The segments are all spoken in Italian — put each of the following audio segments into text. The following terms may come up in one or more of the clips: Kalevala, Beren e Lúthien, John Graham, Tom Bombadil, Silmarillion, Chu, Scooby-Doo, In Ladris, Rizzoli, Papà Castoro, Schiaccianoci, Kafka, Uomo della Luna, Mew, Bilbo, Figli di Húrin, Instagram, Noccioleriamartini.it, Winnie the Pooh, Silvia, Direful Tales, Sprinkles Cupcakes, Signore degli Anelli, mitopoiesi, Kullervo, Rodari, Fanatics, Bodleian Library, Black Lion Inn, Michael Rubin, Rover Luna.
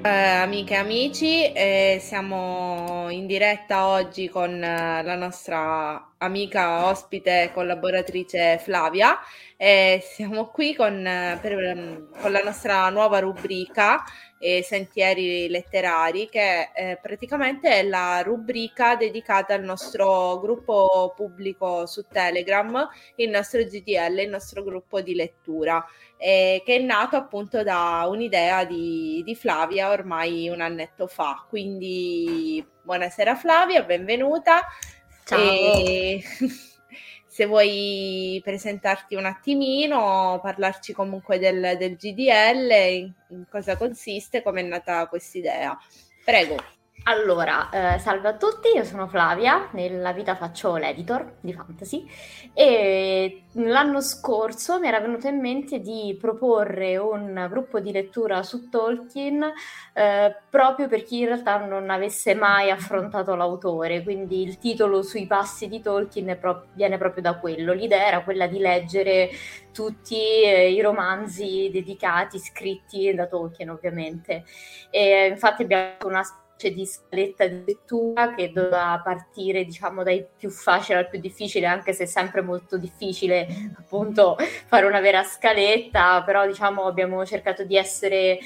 Amiche e amici, siamo in diretta oggi con la nostra amica ospite collaboratrice Flavia e siamo qui con la nostra nuova rubrica Sentieri letterari, che praticamente è la rubrica dedicata al nostro gruppo pubblico su Telegram, il nostro GDL, il nostro gruppo di lettura, che è nato appunto da un'idea di Flavia ormai un annetto fa. Quindi buonasera Flavia, benvenuta. Ciao. Se vuoi presentarti un attimino, parlarci comunque del GDL, in cosa consiste, come è nata questa idea. Prego. Allora, salve a tutti, io sono Flavia, nella vita faccio l'editor di fantasy e l'anno scorso mi era venuto in mente di proporre un gruppo di lettura su Tolkien proprio per chi in realtà non avesse mai affrontato l'autore, quindi il titolo Sui passi di Tolkien viene proprio da quello. L'idea era quella di leggere tutti i romanzi dedicati, scritti da Tolkien ovviamente, e infatti abbiamo una di scaletta di lettura che doveva partire, diciamo, dai più facili al più difficile, anche se è sempre molto difficile appunto fare una vera scaletta, però diciamo abbiamo cercato di essere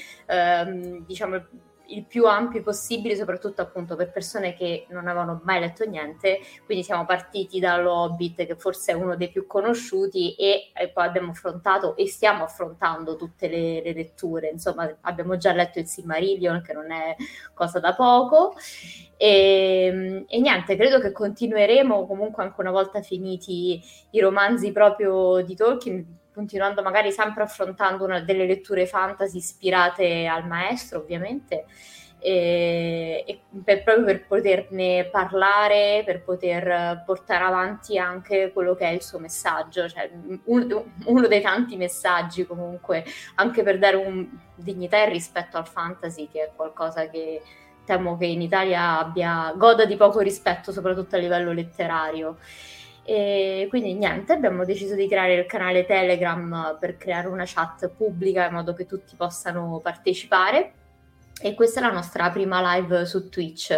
diciamo il più ampi possibile, soprattutto appunto per persone che non avevano mai letto niente. Quindi siamo partiti dallo Hobbit, che forse è uno dei più conosciuti, e poi abbiamo affrontato e stiamo affrontando tutte le letture. Insomma, abbiamo già letto il Silmarillion, che non è cosa da poco, e niente, credo che continueremo comunque anche una volta finiti i romanzi proprio di Tolkien, continuando magari sempre affrontando una delle letture fantasy ispirate al maestro ovviamente, e proprio per poterne parlare, per poter portare avanti anche quello che è il suo messaggio, cioè uno dei tanti messaggi comunque, anche per dare dignità e rispetto al fantasy, che è qualcosa che temo che in Italia goda di poco rispetto, soprattutto a livello letterario. E quindi niente, abbiamo deciso di creare il canale Telegram per creare una chat pubblica in modo che tutti possano partecipare, e questa è la nostra prima live su Twitch.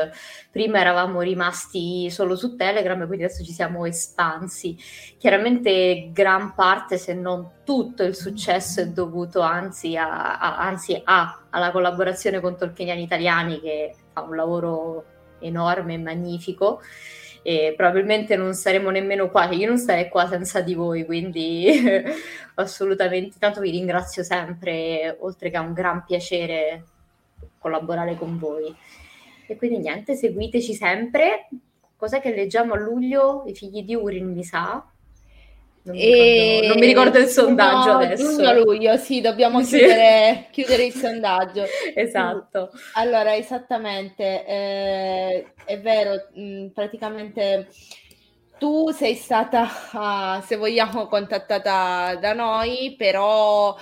Prima eravamo rimasti solo su Telegram e quindi adesso ci siamo espansi. Chiaramente gran parte, se non tutto, il successo è dovuto alla collaborazione con Tolkieniani Italiani, che fa un lavoro enorme e magnifico. E probabilmente non saremo nemmeno qua, io non sarei qua senza di voi, quindi assolutamente, tanto vi ringrazio sempre, oltre che è un gran piacere collaborare con voi. E quindi niente, seguiteci sempre. Cos'è che leggiamo a luglio? I Figli di Húrin, mi sa. Non mi ricordo il sondaggio adesso. Giugno-luglio, sì, dobbiamo chiudere il sondaggio. Esatto. Allora, esattamente, è vero, praticamente tu sei stata, se vogliamo, contattata da noi, però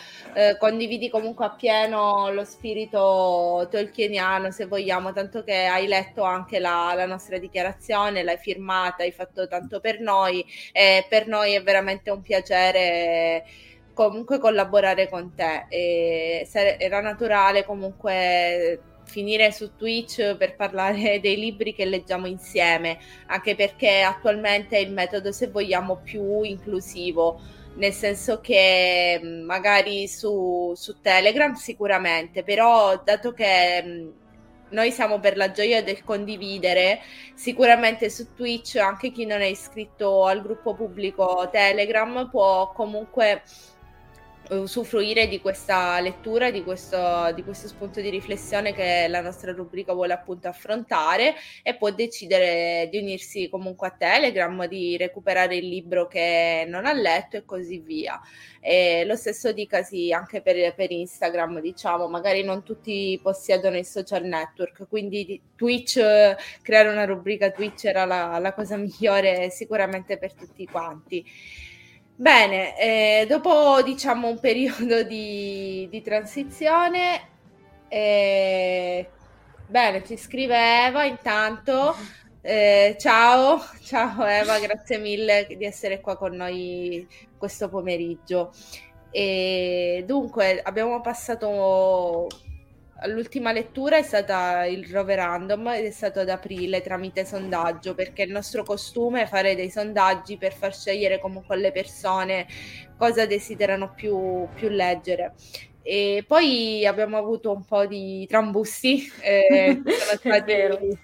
condividi comunque appieno lo spirito tolkieniano, se vogliamo, tanto che hai letto anche la nostra dichiarazione, l'hai firmata, hai fatto tanto per noi, e per noi è veramente un piacere comunque collaborare con te. E era naturale comunque finire su Twitch per parlare dei libri che leggiamo insieme, anche perché attualmente è il metodo, se vogliamo, più inclusivo, nel senso che magari su Telegram sicuramente, però dato che noi siamo per la gioia del condividere. Sicuramente su Twitch anche chi non è iscritto al gruppo pubblico Telegram può comunque usufruire di questa lettura, di questo spunto di riflessione che la nostra rubrica vuole appunto affrontare, e può decidere di unirsi comunque a Telegram, di recuperare il libro che non ha letto e così via. E lo stesso dicasi anche per Instagram, diciamo, magari non tutti possiedono i social network, quindi Twitch, creare una rubrica Twitch era la cosa migliore sicuramente per tutti quanti. Bene, dopo diciamo un periodo di transizione, bene, ci scrive Eva intanto, ciao Eva, grazie mille di essere qua con noi questo pomeriggio. E dunque abbiamo passato all'ultima lettura, è stata il Roverandom ed è stato ad aprile tramite sondaggio, perché il nostro costume è fare dei sondaggi per far scegliere comunque alle persone cosa desiderano più leggere. E poi abbiamo avuto un po' di trambusti, sono stati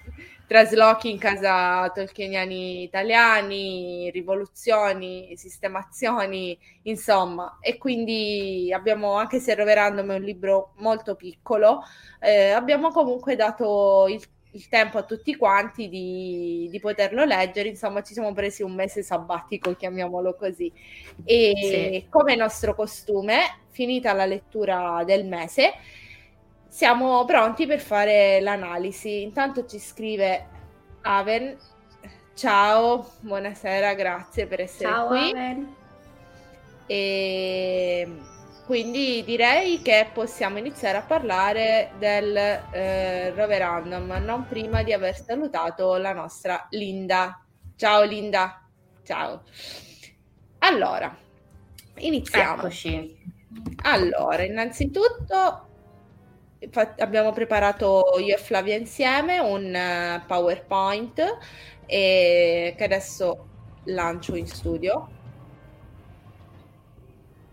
traslochi in casa Tolkieniani Italiani, rivoluzioni, sistemazioni, insomma, e quindi abbiamo, anche se Roverandom è un libro molto piccolo, abbiamo comunque dato il tempo a tutti quanti di poterlo leggere, insomma ci siamo presi un mese sabbatico, chiamiamolo così, e sì, come nostro costume, finita la lettura del mese, siamo pronti per fare l'analisi. Intanto ci scrive Aven, ciao, buonasera, grazie per essere qui. Aven. E quindi direi che possiamo iniziare a parlare del Roverandom, non prima di aver salutato la nostra Linda. Ciao Linda, ciao. Allora, iniziamo. Eccoci. Allora, innanzitutto abbiamo preparato io e Flavia insieme un PowerPoint che adesso lancio in studio.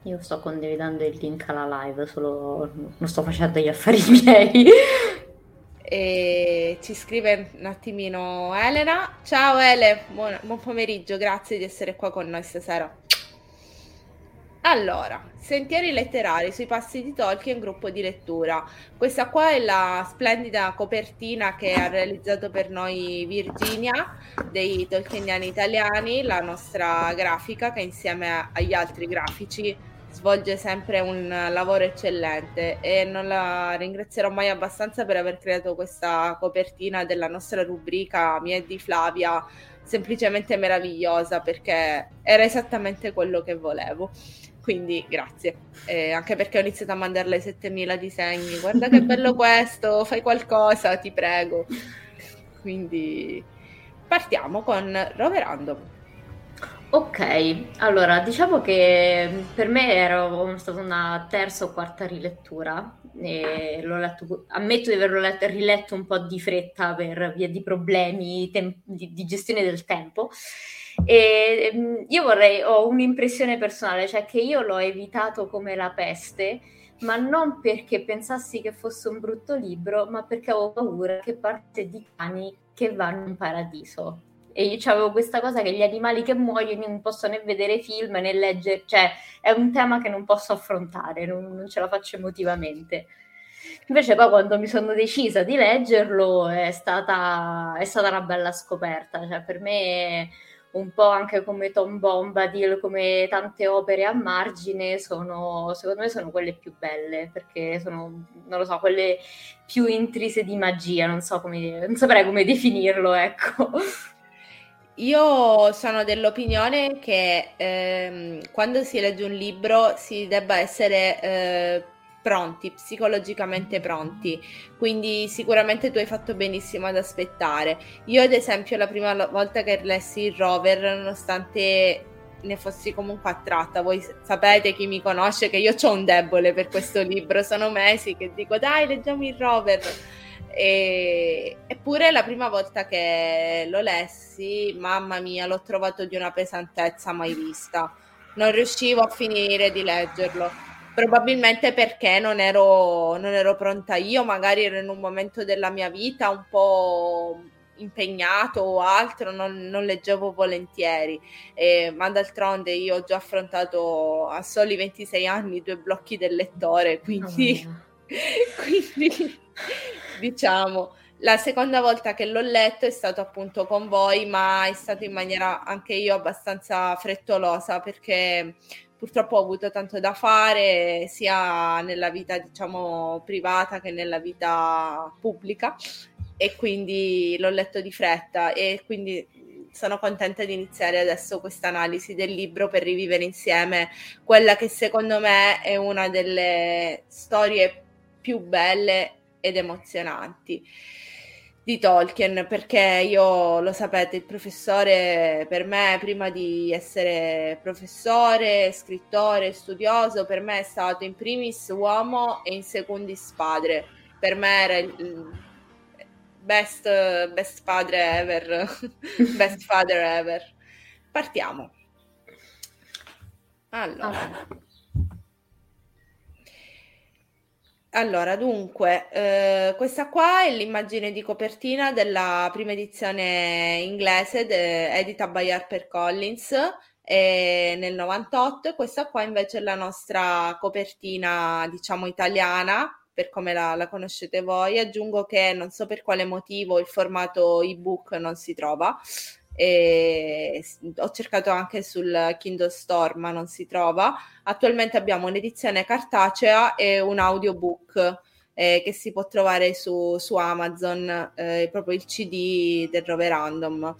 Io sto condividendo il link alla live, solo non sto facendo gli affari miei. E ci scrive un attimino Elena. Ciao Ele, buon pomeriggio, grazie di essere qua con noi stasera. Allora, Sentieri letterari sui passi di Tolkien, gruppo di lettura. Questa qua è la splendida copertina che ha realizzato per noi Virginia dei Tolkieniani Italiani, la nostra grafica che insieme agli altri grafici svolge sempre un lavoro eccellente, e non la ringrazierò mai abbastanza per aver creato questa copertina della nostra rubrica mia e di Flavia, semplicemente meravigliosa, perché era esattamente quello che volevo, quindi grazie, anche perché ho iniziato a mandarle 7000 disegni, guarda che bello questo, fai qualcosa ti prego. Quindi partiamo con Roverandom. Ok, allora diciamo che per me era stata una terza o quarta rilettura, e l'ho letto, ammetto di averlo riletto un po' di fretta per via di problemi di gestione del tempo, e io ho un'impressione personale, cioè che io l'ho evitato come la peste, ma non perché pensassi che fosse un brutto libro, ma perché avevo paura che parte di cani che vanno in paradiso, e io avevo questa cosa che gli animali che muoiono non posso né vedere film né leggere, cioè è un tema che non posso affrontare, non ce la faccio emotivamente. Invece poi quando mi sono decisa di leggerlo è stata una bella scoperta, cioè per me un po' anche come Tom Bombadil, come tante opere a margine, secondo me sono quelle più belle, perché sono, non lo so, quelle più intrise di magia, non saprei come definirlo, ecco. Io sono dell'opinione che quando si legge un libro si debba essere pronti, psicologicamente pronti, quindi sicuramente tu hai fatto benissimo ad aspettare. Io ad esempio la prima volta che lessi il Rover, nonostante ne fossi comunque attratta, voi sapete, chi mi conosce, che io c'ho un debole per questo libro, sono mesi che dico dai leggiamo il Rover. Eppure la prima volta che lo lessi, mamma mia, l'ho trovato di una pesantezza mai vista, non riuscivo a finire di leggerlo, probabilmente perché non ero pronta io, magari ero in un momento della mia vita un po' impegnato o altro, non leggevo volentieri, ma d'altronde io ho già affrontato a soli 26 anni 2 blocchi del lettore, quindi, quindi diciamo la seconda volta che l'ho letto è stato appunto con voi, ma è stato in maniera anche io abbastanza frettolosa, perché purtroppo ho avuto tanto da fare sia nella vita, diciamo, privata che nella vita pubblica, e quindi l'ho letto di fretta, e quindi sono contenta di iniziare adesso questa analisi del libro per rivivere insieme quella che secondo me è una delle storie più belle ed emozionanti di Tolkien, perché io, lo sapete, il professore per me, prima di essere professore, scrittore, studioso, per me è stato in primis uomo e in secondis padre. Per me era il best padre ever, best father ever. Partiamo. Allora, dunque, questa qua è l'immagine di copertina della prima edizione inglese, edita by HarperCollins, nel 98. Questa qua invece è la nostra copertina, diciamo, italiana, per come la conoscete voi. Aggiungo che non so per quale motivo il formato ebook non si trova. E ho cercato anche sul Kindle Store, ma non si trova. Attualmente abbiamo un'edizione cartacea e un audiobook che si può trovare su Amazon, proprio il CD del Roverandom.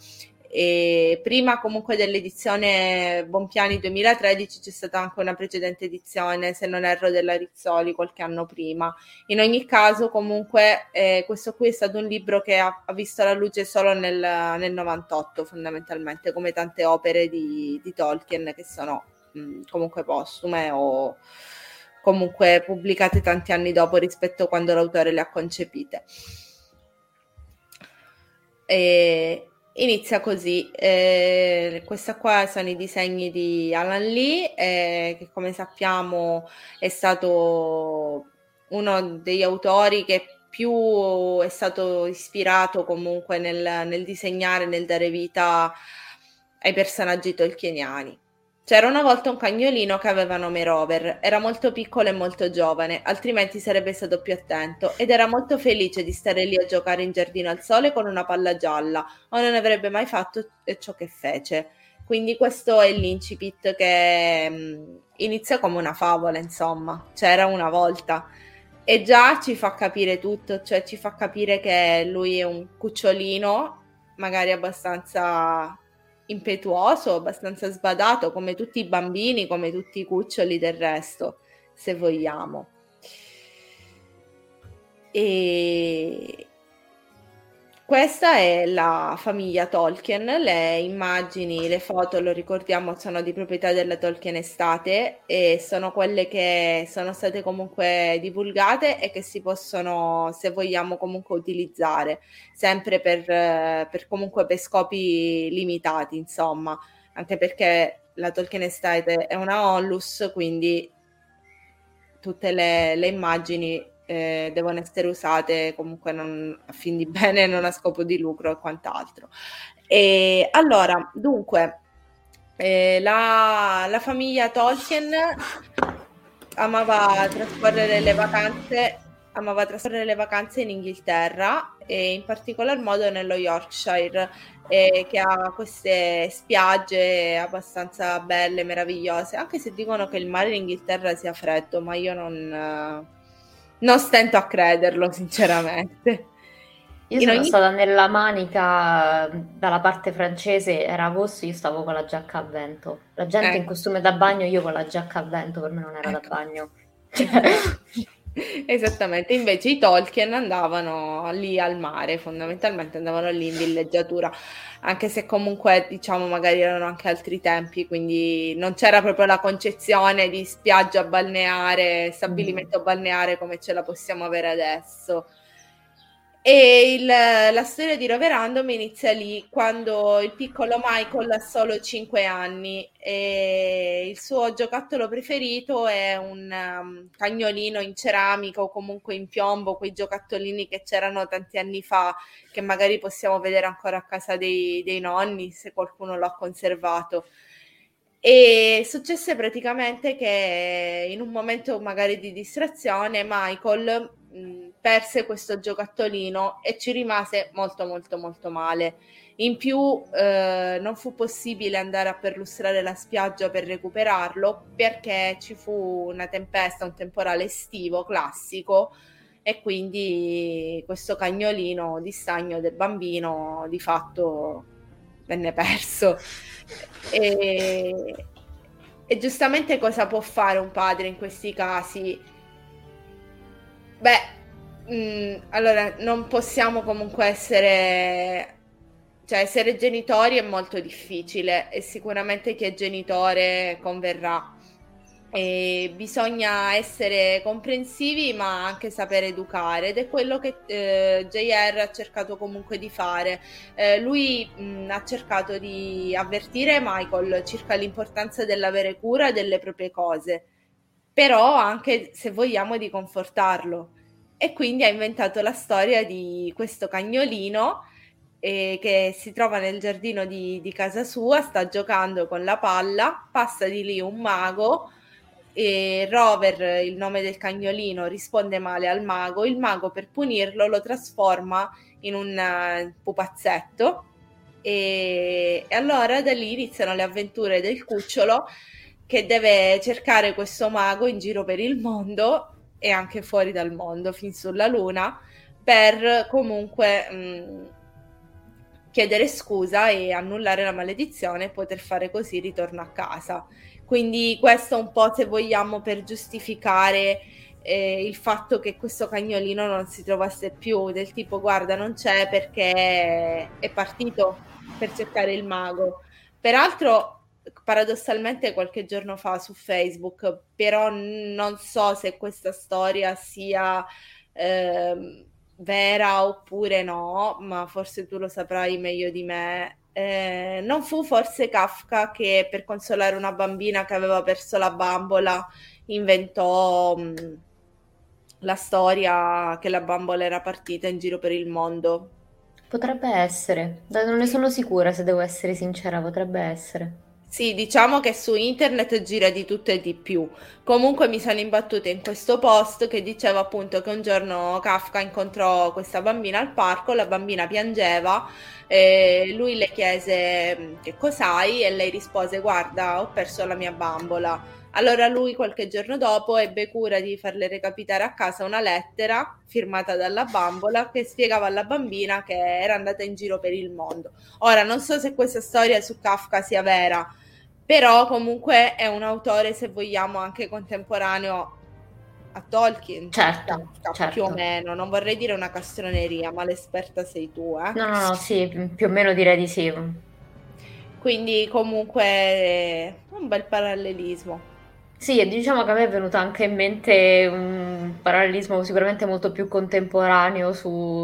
E prima comunque dell'edizione Bompiani 2013 c'è stata anche una precedente edizione, se non erro della Rizzoli, qualche anno prima. In ogni caso comunque questo qui è stato un libro che ha visto la luce solo nel 98, fondamentalmente, come tante opere di Tolkien che sono comunque postume o comunque pubblicate tanti anni dopo rispetto a quando l'autore le ha concepite. E inizia così, questa qua sono i disegni di Alan Lee, che come sappiamo è stato uno degli autori che più è stato ispirato comunque nel disegnare, nel dare vita ai personaggi tolkieniani. C'era una volta un cagnolino che aveva nome Rover, era molto piccolo e molto giovane, altrimenti sarebbe stato più attento, ed era molto felice di stare lì a giocare in giardino al sole con una palla gialla, o non avrebbe mai fatto ciò che fece. Quindi questo è l'incipit che inizia come una favola, insomma, c'era una volta. E già ci fa capire tutto, cioè ci fa capire che lui è un cucciolino, magari abbastanza impetuoso, abbastanza sbadato, come tutti i bambini, come tutti i cuccioli del resto, se vogliamo. E questa è la famiglia Tolkien. Le immagini, le foto, lo ricordiamo, sono di proprietà della Tolkien Estate e sono quelle che sono state comunque divulgate e che si possono, se vogliamo, comunque utilizzare, sempre per comunque per scopi limitati, insomma, anche perché la Tolkien Estate è una onlus, quindi tutte le immagini devono essere usate comunque a fin di bene, non a scopo di lucro e quant'altro. E allora, dunque, la famiglia Tolkien amava trascorrere le vacanze in Inghilterra, e in particolar modo nello Yorkshire, che ha queste spiagge abbastanza belle, meravigliose, anche se dicono che il mare in Inghilterra sia freddo, ma io non stento a crederlo, sinceramente. Io sono stata nella Manica, dalla parte francese, era agosto, io stavo con la giacca a vento. La gente in costume da bagno, io con la giacca a vento, per me non era da bagno. Esattamente, invece i Tolkien andavano lì al mare, fondamentalmente andavano lì in villeggiatura, anche se comunque, diciamo, magari erano anche altri tempi, quindi non c'era proprio la concezione di spiaggia balneare, stabilimento balneare come ce la possiamo avere adesso. E la storia di Roverandom inizia lì, quando il piccolo Michael ha solo 5 anni e il suo giocattolo preferito è un cagnolino in ceramica o comunque in piombo, quei giocattolini che c'erano tanti anni fa, che magari possiamo vedere ancora a casa dei nonni, se qualcuno l'ha conservato. E successe praticamente che in un momento magari di distrazione Michael perse questo giocattolino e ci rimase molto molto molto male. In più non fu possibile andare a perlustrare la spiaggia per recuperarlo, perché ci fu una tempesta, un temporale estivo classico, e quindi questo cagnolino di stagno del bambino di fatto venne perso. E giustamente cosa può fare un padre in questi casi? Allora, non possiamo comunque essere genitori è molto difficile, e sicuramente chi è genitore converrà. E bisogna essere comprensivi, ma anche sapere educare, ed è quello che JR ha cercato comunque di fare. Lui ha cercato di avvertire Michael circa l'importanza dell'avere cura delle proprie cose, però anche, se vogliamo, di confortarlo. E quindi ha inventato la storia di questo cagnolino che si trova nel giardino di casa sua, sta giocando con la palla, passa di lì un mago e Rover, il nome del cagnolino, risponde male al mago. Il mago, per punirlo, lo trasforma in un pupazzetto e allora da lì iniziano le avventure del cucciolo, che deve cercare questo mago in giro per il mondo e anche fuori dal mondo, fin sulla luna, per comunque chiedere scusa e annullare la maledizione e poter fare così ritorno a casa. Quindi questo un po', se vogliamo, per giustificare il fatto che questo cagnolino non si trovasse più, del tipo: guarda, non c'è perché è partito per cercare il mago. Peraltro, paradossalmente, qualche giorno fa su Facebook, però non so se questa storia sia vera oppure no, ma forse tu lo saprai meglio di me, non fu forse Kafka che, per consolare una bambina che aveva perso la bambola, inventò la storia che la bambola era partita in giro per il mondo? Potrebbe essere, non ne sono sicura, se devo essere sincera, potrebbe essere. Sì, diciamo che su internet gira di tutto e di più. Comunque mi sono imbattuta in questo post che diceva appunto che un giorno Kafka incontrò questa bambina al parco, la bambina piangeva, e lui le chiese: che cos'hai? E lei rispose: guarda, ho perso la mia bambola. Allora lui qualche giorno dopo ebbe cura di farle recapitare a casa una lettera firmata dalla bambola che spiegava alla bambina che era andata in giro per il mondo. Ora, non so se questa storia su Kafka sia vera, però comunque è un autore, se vogliamo, anche contemporaneo a Tolkien. Certo, Kafka, certo. Più o meno, non vorrei dire una castroneria, ma l'esperta sei tu, eh? No, sì, più o meno direi di sì. Quindi comunque un bel parallelismo. Sì, e diciamo che a me è venuto anche in mente un parallelismo sicuramente molto più contemporaneo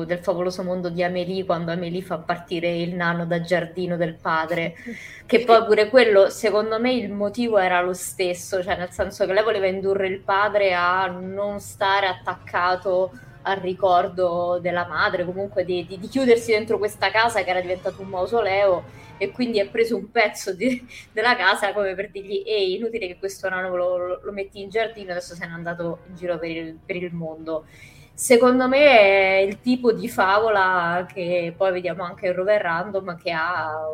del favoloso mondo di Amélie, quando Amélie fa partire il nano dal giardino del padre, che poi pure quello, secondo me, il motivo era lo stesso, cioè nel senso che lei voleva indurre il padre a non stare attaccato al ricordo della madre, comunque di chiudersi dentro questa casa che era diventato un mausoleo, e quindi ha preso un pezzo della casa come per dirgli: ehi, inutile che questo nano lo metti in giardino, adesso se n'è andato in giro per il mondo. Secondo me è il tipo di favola che poi vediamo anche in Roverandom, che ha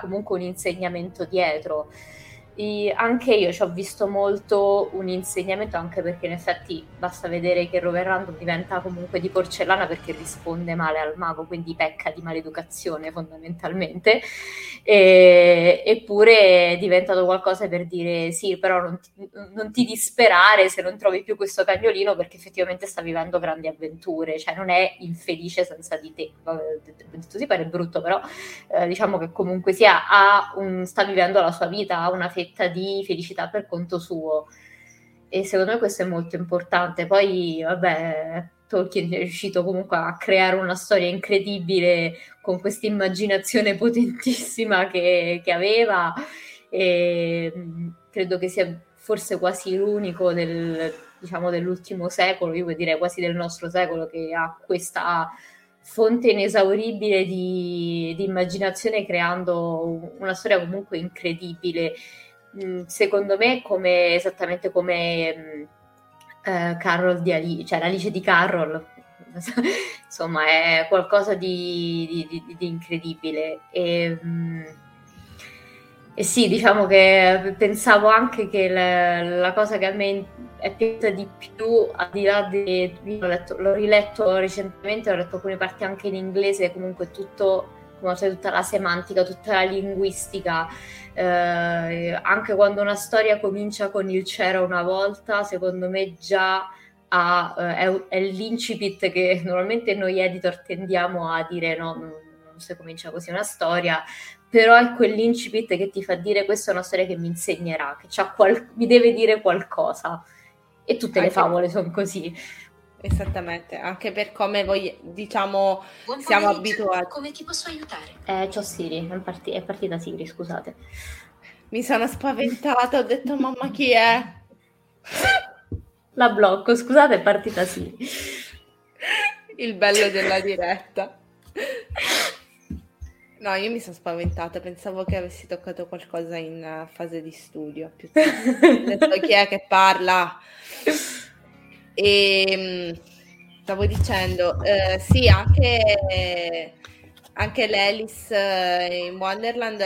comunque un insegnamento dietro. Anche io ci ho visto molto un insegnamento, anche perché in effetti basta vedere che Roverandom diventa comunque di porcellana perché risponde male al mago, quindi pecca di maleducazione fondamentalmente, eppure è diventato qualcosa per dire: sì, però non ti disperare se non trovi più questo cagnolino, perché effettivamente sta vivendo grandi avventure, cioè non è infelice senza di te. Detto si pare brutto, però diciamo che comunque sia sta vivendo la sua vita, ha una di felicità per conto suo, e secondo me questo è molto importante. Poi vabbè, Tolkien è riuscito comunque a creare una storia incredibile con questa immaginazione potentissima che aveva, e credo che sia forse quasi l'unico dell'ultimo secolo, io vuol dire quasi del nostro secolo, che ha questa fonte inesauribile di immaginazione, creando una storia comunque incredibile. Secondo me esattamente come Carol di Alice, cioè l'Alice di Carol, insomma è qualcosa di incredibile. E sì, diciamo che pensavo anche che la cosa che a me è piaciuta di più, al di là di... l'ho riletto recentemente, ho letto alcune parti anche in inglese, comunque tutto, cioè tutta la semantica, tutta la linguistica, anche quando una storia comincia con il "c'era una volta", secondo me già è l'incipit che normalmente noi editor tendiamo a dire, no, non si comincia così una storia, però è quell'incipit che ti fa dire questa è una storia che mi insegnerà, che mi deve dire qualcosa, e tutte le favole sono così. Esattamente, anche per come siamo abituati. Come ti posso aiutare? C'ho Siri, è partita Siri, scusate. Mi sono spaventata, ho detto mamma chi è? La blocco, scusate, è partita Siri. Il bello della diretta. No, io mi sono spaventata, pensavo che avessi toccato qualcosa in fase di studio. Detto, chi è che parla? E stavo dicendo, sì, anche l'Alice in Wonderland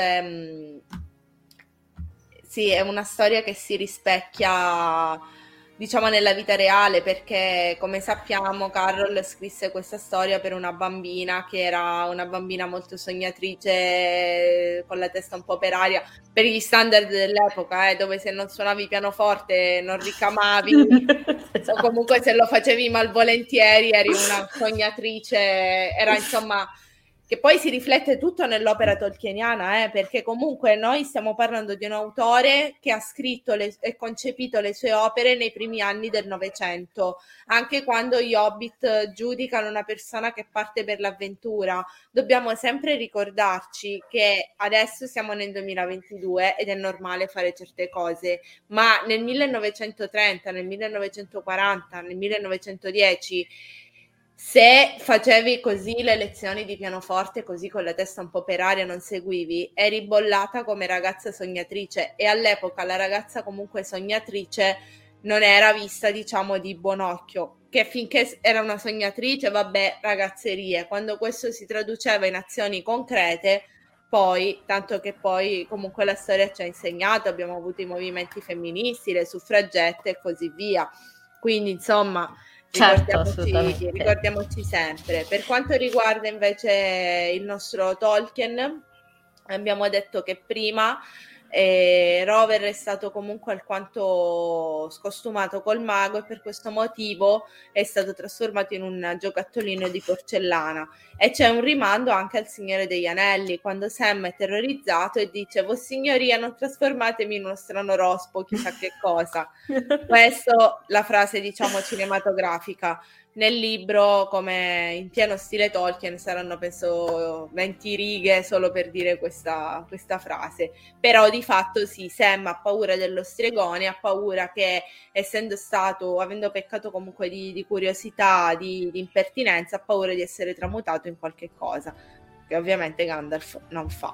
è una storia che si rispecchia, diciamo, nella vita reale, perché come sappiamo Carol scrisse questa storia per una bambina che era una bambina molto sognatrice, con la testa un po' per aria, per gli standard dell'epoca, dove se non suonavi pianoforte non ricamavi esatto. O comunque se lo facevi malvolentieri eri una sognatrice, era insomma, che poi si riflette tutto nell'opera tolkieniana, perché comunque noi stiamo parlando di un autore che ha scritto e concepito le sue opere nei primi anni del Novecento, anche quando gli Hobbit giudicano una persona che parte per l'avventura. Dobbiamo sempre ricordarci che adesso siamo nel 2022 ed è normale fare certe cose, ma nel 1930, nel 1940, nel 1910... se facevi così le lezioni di pianoforte, così con la testa un po' per aria, non seguivi, eri bollata come ragazza sognatrice, e all'epoca la ragazza comunque sognatrice non era vista, diciamo, di buon occhio, che finché era una sognatrice, vabbè, ragazzerie. Quando questo si traduceva in azioni concrete, poi, tanto che poi comunque la storia ci ha insegnato, abbiamo avuto i movimenti femministi, le suffragette e così via, quindi insomma... Ricordiamoci sempre. Per quanto riguarda invece il nostro Tolkien, abbiamo detto che prima Rover è stato comunque alquanto scostumato col mago, e per questo motivo è stato trasformato in un giocattolino di porcellana, e c'è un rimando anche al Signore degli Anelli, quando Sam è terrorizzato e dice "Vossignoria, non trasformatemi in uno strano rospo chissà che cosa". Questo, la frase, diciamo, cinematografica. Nel libro, come in pieno stile Tolkien, saranno penso 20 righe solo per dire questa frase, però di fatto sì, Sam ha paura dello stregone, ha paura che, avendo peccato comunque di curiosità, di impertinenza, ha paura di essere tramutato in qualche cosa, che ovviamente Gandalf non fa.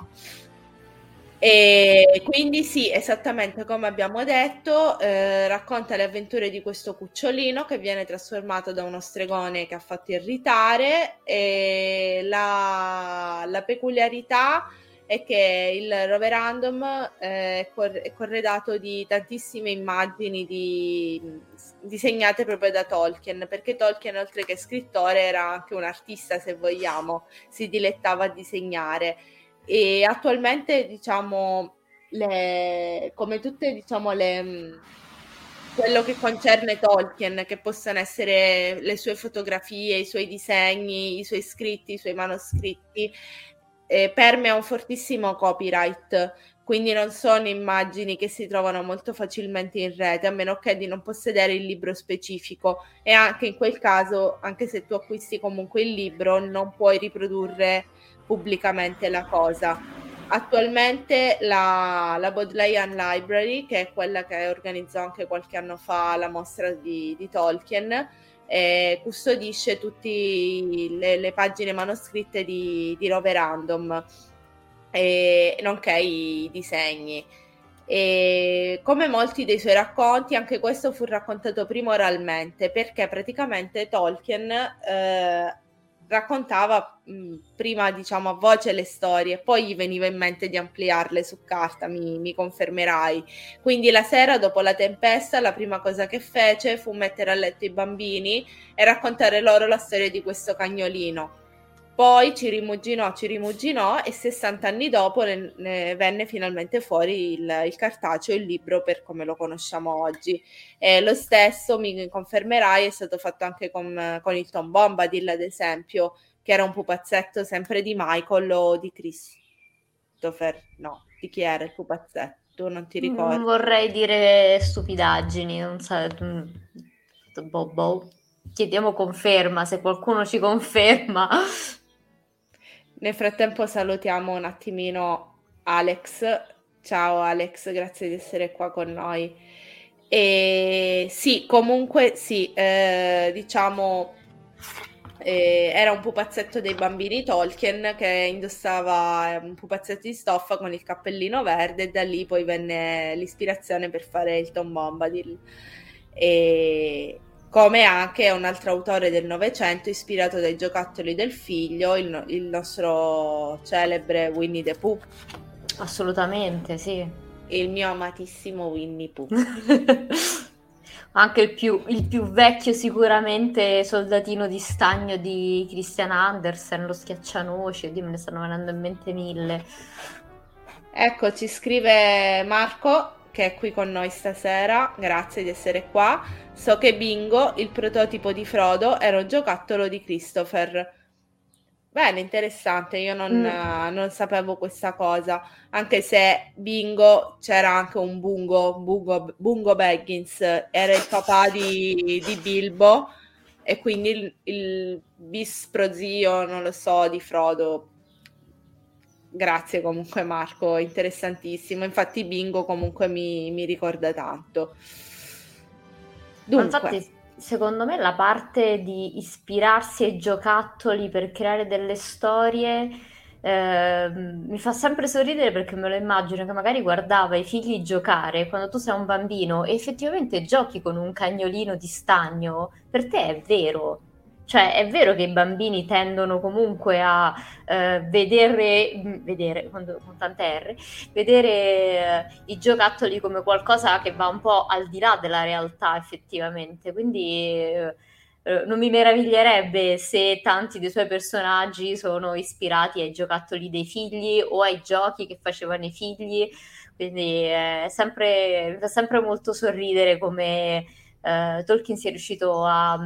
E quindi sì, esattamente come abbiamo detto, racconta le avventure di questo cucciolino che viene trasformato da uno stregone che ha fatto irritare, e la peculiarità è che il Roverandom è corredato di tantissime immagini disegnate proprio da Tolkien, perché Tolkien, oltre che scrittore, era anche un artista, se vogliamo, si dilettava a disegnare. E attualmente, diciamo, come tutte, diciamo, quello che concerne Tolkien, che possono essere le sue fotografie, i suoi disegni, i suoi scritti, i suoi manoscritti, permea un fortissimo copyright, quindi non sono immagini che si trovano molto facilmente in rete, a meno che di non possedere il libro specifico, e anche in quel caso, anche se tu acquisti comunque il libro, non puoi riprodurre pubblicamente la cosa. Attualmente la Bodleian Library, che è quella che organizzò anche qualche anno fa la mostra di Tolkien, custodisce tutte le pagine manoscritte di Roverandom, nonché i disegni. E come molti dei suoi racconti, anche questo fu raccontato prima oralmente, perché praticamente Tolkien raccontava prima, diciamo, a voce le storie, poi gli veniva in mente di ampliarle su carta, mi confermerai. Quindi la sera dopo la tempesta la prima cosa che fece fu mettere a letto i bambini e raccontare loro la storia di questo cagnolino. Poi ci rimuginò e 60 anni dopo ne venne finalmente fuori il cartaceo, il libro per come lo conosciamo oggi. Lo stesso, mi confermerai, è stato fatto anche con il Tom Bombadil, ad esempio, che era un pupazzetto sempre di Michael o di Christopher. No, di chi era il pupazzetto? Non ti ricordo. Non vorrei dire stupidaggini, non so. Bobo. Chiediamo conferma, se qualcuno ci conferma. Nel frattempo salutiamo un attimino Alex. Ciao Alex, grazie di essere qua con noi. E sì, comunque sì, diciamo era un pupazzetto dei bambini Tolkien che indossava un pupazzetto di stoffa con il cappellino verde, e da lì poi venne l'ispirazione per fare il Tom Bombadil. E come anche un altro autore del Novecento ispirato dai giocattoli del figlio, il nostro celebre Winnie the Pooh. Assolutamente, sì. Il mio amatissimo Winnie Pooh. Anche il più vecchio sicuramente, Soldatino di stagno di Christian Andersen, lo schiaccianoci, me ne stanno venendo in mente mille. Ecco, ci scrive Marco, che è qui con noi stasera, grazie di essere qua. So che Bingo, il prototipo di Frodo, era un giocattolo di Christopher. Bene, interessante, io non sapevo questa cosa, anche se Bingo, c'era anche un Bingo Baggins, era il papà di Bilbo, e quindi il bisprozio, non lo so, di Frodo. Grazie comunque Marco, interessantissimo. Infatti Bingo comunque mi ricorda tanto. Dunque, infatti secondo me la parte di ispirarsi ai giocattoli per creare delle storie mi fa sempre sorridere, perché me lo immagino che magari guardava i figli giocare quando tu sei un bambino e effettivamente giochi con un cagnolino di stagno. Per te è vero. Cioè, è vero che i bambini tendono comunque a vedere con tante R, vedere i giocattoli come qualcosa che va un po' al di là della realtà, effettivamente. Quindi non mi meraviglierebbe se tanti dei suoi personaggi sono ispirati ai giocattoli dei figli o ai giochi che facevano i figli. Quindi mi fa sempre molto sorridere come Tolkien sia riuscito a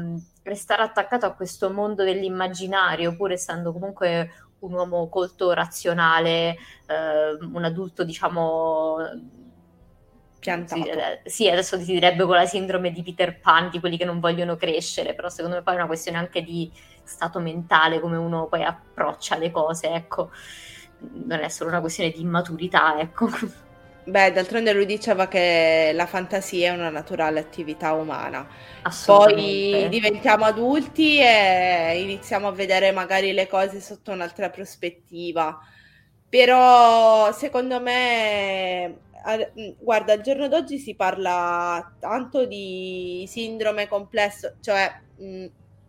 restare attaccato a questo mondo dell'immaginario, pur essendo comunque un uomo colto, razionale, un adulto, diciamo, piantato. Sì, adesso si direbbe con la sindrome di Peter Pan, di quelli che non vogliono crescere, però secondo me poi è una questione anche di stato mentale, come uno poi approccia le cose, ecco. Non è solo una questione di immaturità, ecco. Beh, d'altronde lui diceva che la fantasia è una naturale attività umana. Poi diventiamo adulti e iniziamo a vedere magari le cose sotto un'altra prospettiva. Però secondo me, guarda, al giorno d'oggi si parla tanto di sindrome complesso, cioè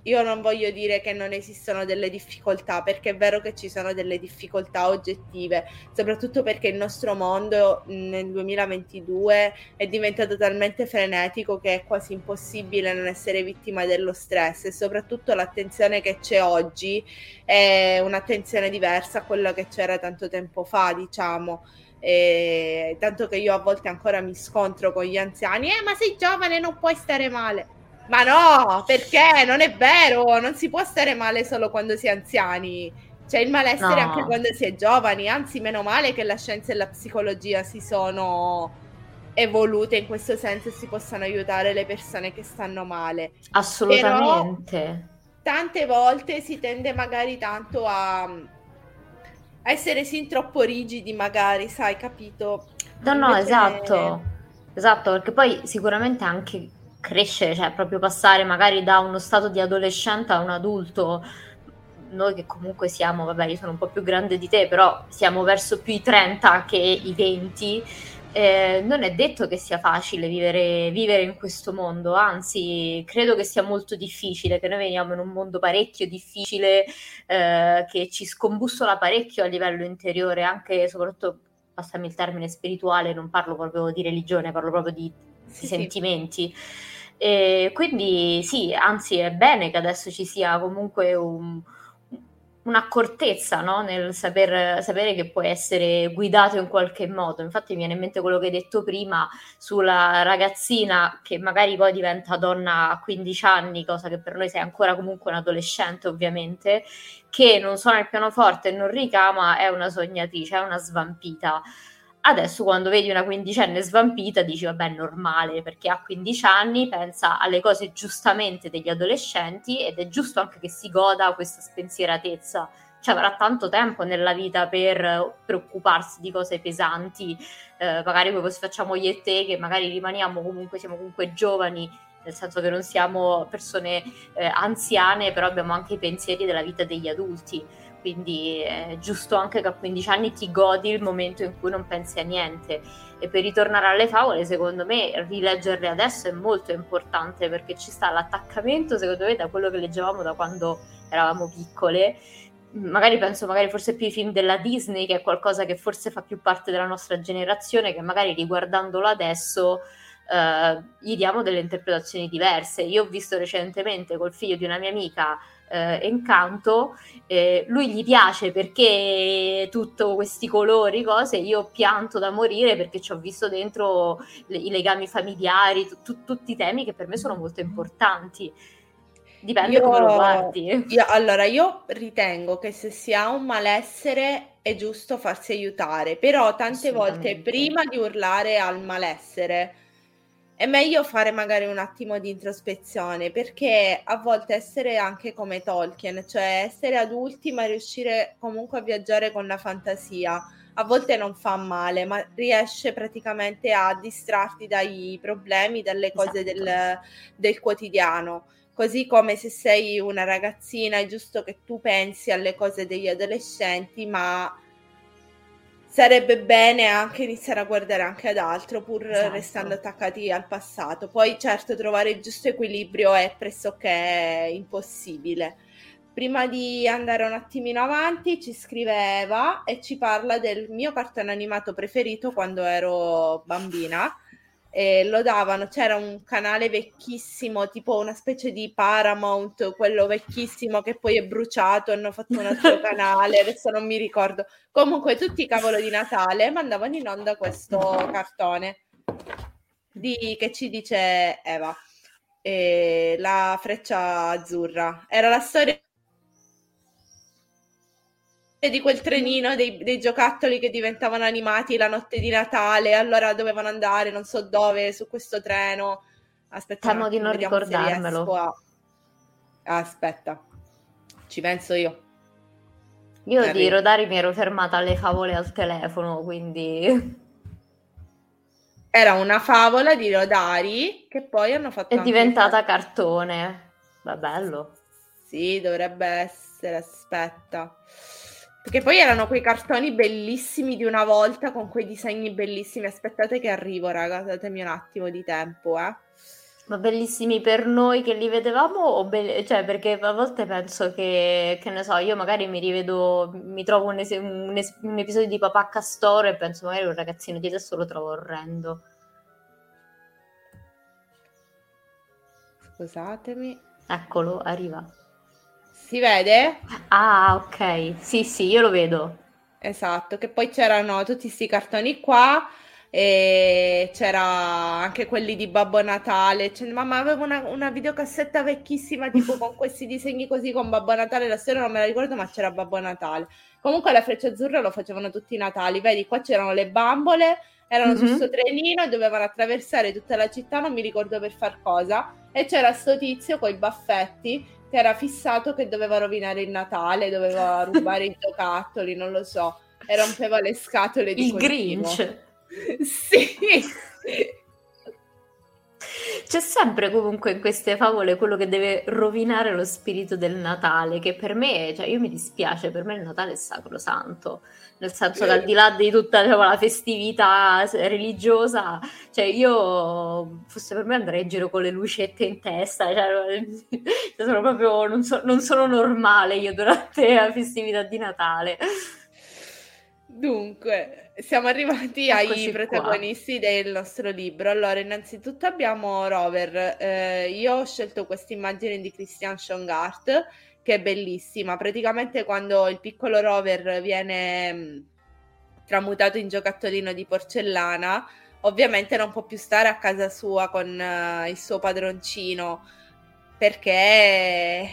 io non voglio dire che non esistono delle difficoltà, perché è vero che ci sono delle difficoltà oggettive, soprattutto perché il nostro mondo nel 2022 è diventato talmente frenetico che è quasi impossibile non essere vittima dello stress, e soprattutto l'attenzione che c'è oggi è un'attenzione diversa a quella che c'era tanto tempo fa, diciamo. E tanto che io a volte ancora mi scontro con gli anziani, ma sei giovane, non puoi stare male. Ma no, perché non è vero, non si può stare male solo quando si è anziani. C'è il malessere anche quando si è giovani, anzi meno male che la scienza e la psicologia si sono evolute in questo senso e si possano aiutare le persone che stanno male. Assolutamente. Però, tante volte si tende magari tanto a essere sin troppo rigidi, magari, sai, capito? No, esatto, perché poi sicuramente anche crescere, cioè proprio passare magari da uno stato di adolescente a un adulto, noi che comunque siamo, vabbè, io sono un po' più grande di te, però siamo verso più i 30 che i 20, non è detto che sia facile vivere in questo mondo, anzi credo che sia molto difficile, che noi veniamo in un mondo parecchio difficile, che ci scombussola parecchio a livello interiore, anche e soprattutto, passami il termine spirituale, non parlo proprio di religione, parlo proprio di sentimenti. E quindi sì, anzi è bene che adesso ci sia comunque un'accortezza, no? Nel sapere che puoi essere guidato in qualche modo. Infatti mi viene in mente quello che hai detto prima sulla ragazzina che magari poi diventa donna a 15 anni, cosa che per noi sei ancora comunque un adolescente ovviamente, che non suona il pianoforte e non ricama, è una sognatrice, è una svampita. Adesso quando vedi una quindicenne svampita dici vabbè, è normale, perché a 15 anni pensa alle cose giustamente degli adolescenti ed è giusto anche che si goda questa spensieratezza, cioè avrà tanto tempo nella vita per preoccuparsi di cose pesanti, magari come facciamo io e te, che magari siamo comunque giovani, nel senso che non siamo persone anziane, però abbiamo anche i pensieri della vita degli adulti. Quindi è giusto anche che a 15 anni ti godi il momento in cui non pensi a niente. E per ritornare alle favole, secondo me, rileggerle adesso è molto importante, perché ci sta l'attaccamento, secondo me, da quello che leggevamo da quando eravamo piccole. Magari forse più i film della Disney, che è qualcosa che forse fa più parte della nostra generazione, che magari riguardandolo adesso gli diamo delle interpretazioni diverse. Io ho visto recentemente col figlio di una mia amica Encanto, lui gli piace perché tutto questi colori, cose, io pianto da morire perché ci ho visto dentro i legami familiari, tutti i temi che per me sono molto importanti. Dipende come lo guardi. Io ritengo che se si ha un malessere è giusto farsi aiutare, però tante volte prima di urlare al malessere è meglio fare magari un attimo di introspezione, perché a volte essere anche come Tolkien, cioè essere adulti ma riuscire comunque a viaggiare con la fantasia, a volte non fa male, ma riesce praticamente a distrarti dai problemi, dalle cose del quotidiano. Così come se sei una ragazzina è giusto che tu pensi alle cose degli adolescenti, ma sarebbe bene anche iniziare a guardare anche ad altro, pur restando attaccati al passato. Poi certo, trovare il giusto equilibrio è pressoché impossibile. Prima di andare un attimino avanti, ci scrive Eva e ci parla del mio cartone animato preferito quando ero bambina. E lo davano, c'era un canale vecchissimo, tipo una specie di Paramount, quello vecchissimo che poi è bruciato, hanno fatto un altro canale, adesso non mi ricordo. Comunque tutti i cavolo di Natale mandavano in onda questo cartone che ci dice Eva, la Freccia Azzurra. Era la storia di quel trenino dei giocattoli che diventavano animati la notte di Natale, allora dovevano andare non so dove su questo treno. Aspettiamo di non ricordarmelo. Aspetta, ci penso io di Rodari mi ero fermata alle favole al telefono, quindi era una favola di Rodari che poi hanno fatto, è diventata cartone. Va bello, sì, dovrebbe essere, aspetta, perché poi erano quei cartoni bellissimi di una volta con quei disegni bellissimi. Aspettate che arrivo, raga, datemi un attimo di tempo, Ma bellissimi per noi che li vedevamo cioè, perché a volte penso che ne so, io magari mi rivedo, mi trovo un episodio di Papà Castoro e penso magari un ragazzino di adesso lo trovo orrendo. Scusatemi. Eccolo, arriva. Si vede? Ah, ok. Sì, io lo vedo. Esatto, che poi c'erano tutti questi cartoni qua, e c'era anche quelli di Babbo Natale, cioè, mamma aveva una videocassetta vecchissima tipo con questi disegni così con Babbo Natale, la storia non me la ricordo ma c'era Babbo Natale. Comunque la Freccia Azzurra lo facevano tutti i Natali, vedi qua c'erano le bambole, erano su questo trenino e dovevano attraversare tutta la città, non mi ricordo per far cosa, e c'era sto tizio coi baffetti che era fissato che doveva rovinare il Natale, doveva rubare i giocattoli, non lo so, e rompeva le scatole di il continuo. Grinch. Sì. C'è sempre comunque in queste favole quello che deve rovinare lo spirito del Natale, che per me, cioè io mi dispiace, per me il Natale è sacrosanto, nel senso che al di là di tutta la festività religiosa, cioè io forse per me andrei in giro con le lucette in testa, cioè sono proprio non sono normale io durante la festività di Natale. Dunque, siamo arrivati ai protagonisti del nostro libro. Allora, innanzitutto abbiamo Rover. Io ho scelto questa immagine di Christian Schongart, che è bellissima. Praticamente quando il piccolo Rover viene tramutato in giocattolino di porcellana, ovviamente non può più stare a casa sua con il suo padroncino, perché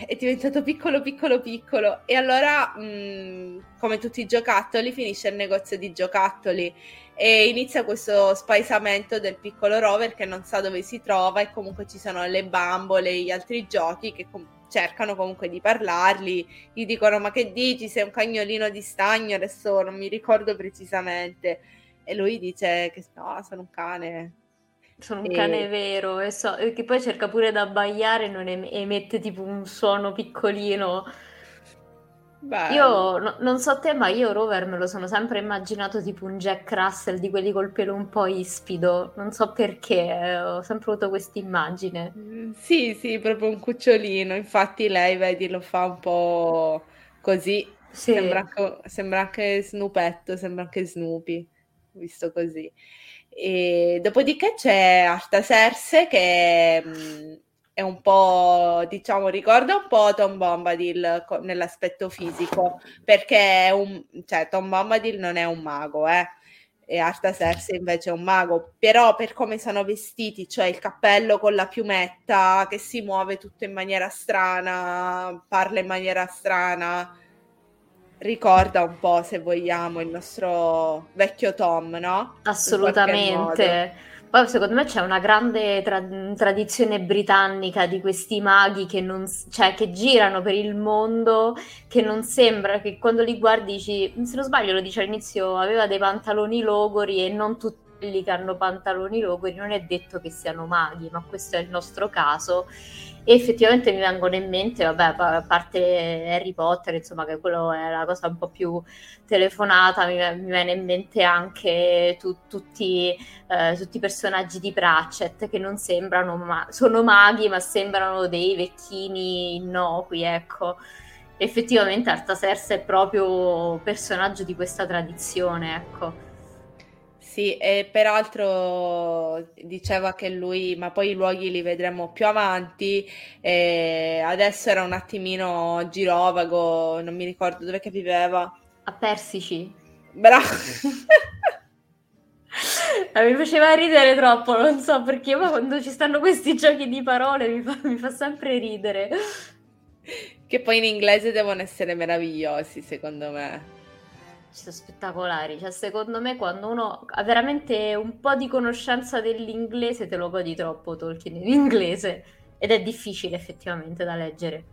è diventato piccolo piccolo piccolo e allora come tutti i giocattoli finisce il negozio di giocattoli e inizia questo spaesamento del piccolo Rover che non sa dove si trova e comunque ci sono le bambole e gli altri giochi che cercano comunque di parlargli, gli dicono ma che dici, sei un cagnolino di stagno, adesso non mi ricordo precisamente, e lui dice che no, sono un cane. Sono un cane vero, e che poi cerca pure da abbaiare emette tipo un suono piccolino. Bello. Io non so te, ma io Rover me lo sono sempre immaginato tipo un Jack Russell di quelli col pelo un po' ispido, non so perché, ho sempre avuto questa immagine. Sì, proprio un cucciolino, infatti lei vedi lo fa un po' così, sì. Sembra anche Snoopetto, sembra anche Snoopy, visto così. E dopodiché c'è Artaserse che è un po', diciamo, ricorda un po' Tom Bombadil nell'aspetto fisico, perché Tom Bombadil non è un mago, e Artaserse invece è un mago, però per come sono vestiti, cioè il cappello con la piumetta che si muove tutto in maniera strana, parla in maniera strana, ricorda un po', se vogliamo, il nostro vecchio Tom, no? Assolutamente. Poi secondo me c'è una grande tradizione britannica di questi maghi che girano per il mondo, che non sembra, che quando li guardi, se non sbaglio lo dice all'inizio, aveva dei pantaloni logori e non tutti quelli che hanno pantaloni logori non è detto che siano maghi, ma questo è il nostro caso. E effettivamente mi vengono in mente, vabbè, a parte Harry Potter, insomma, che quello è la cosa un po' più telefonata, mi viene in mente anche tutti i personaggi di Pratchett che non sembrano, sono maghi, ma sembrano dei vecchini innocui, ecco. Effettivamente Artaserse è proprio personaggio di questa tradizione, ecco. Sì, e peraltro diceva che lui, ma poi i luoghi li vedremo più avanti, adesso era un attimino girovago, non mi ricordo dove che viveva. A Persici. Bravo! Mi faceva ridere troppo, non so perché, ma quando ci stanno questi giochi di parole mi fa sempre ridere. Che poi in inglese devono essere meravigliosi, secondo me. Sono spettacolari, cioè secondo me quando uno ha veramente un po' di conoscenza dell'inglese te lo godi troppo Tolkien in inglese, ed è difficile effettivamente da leggere.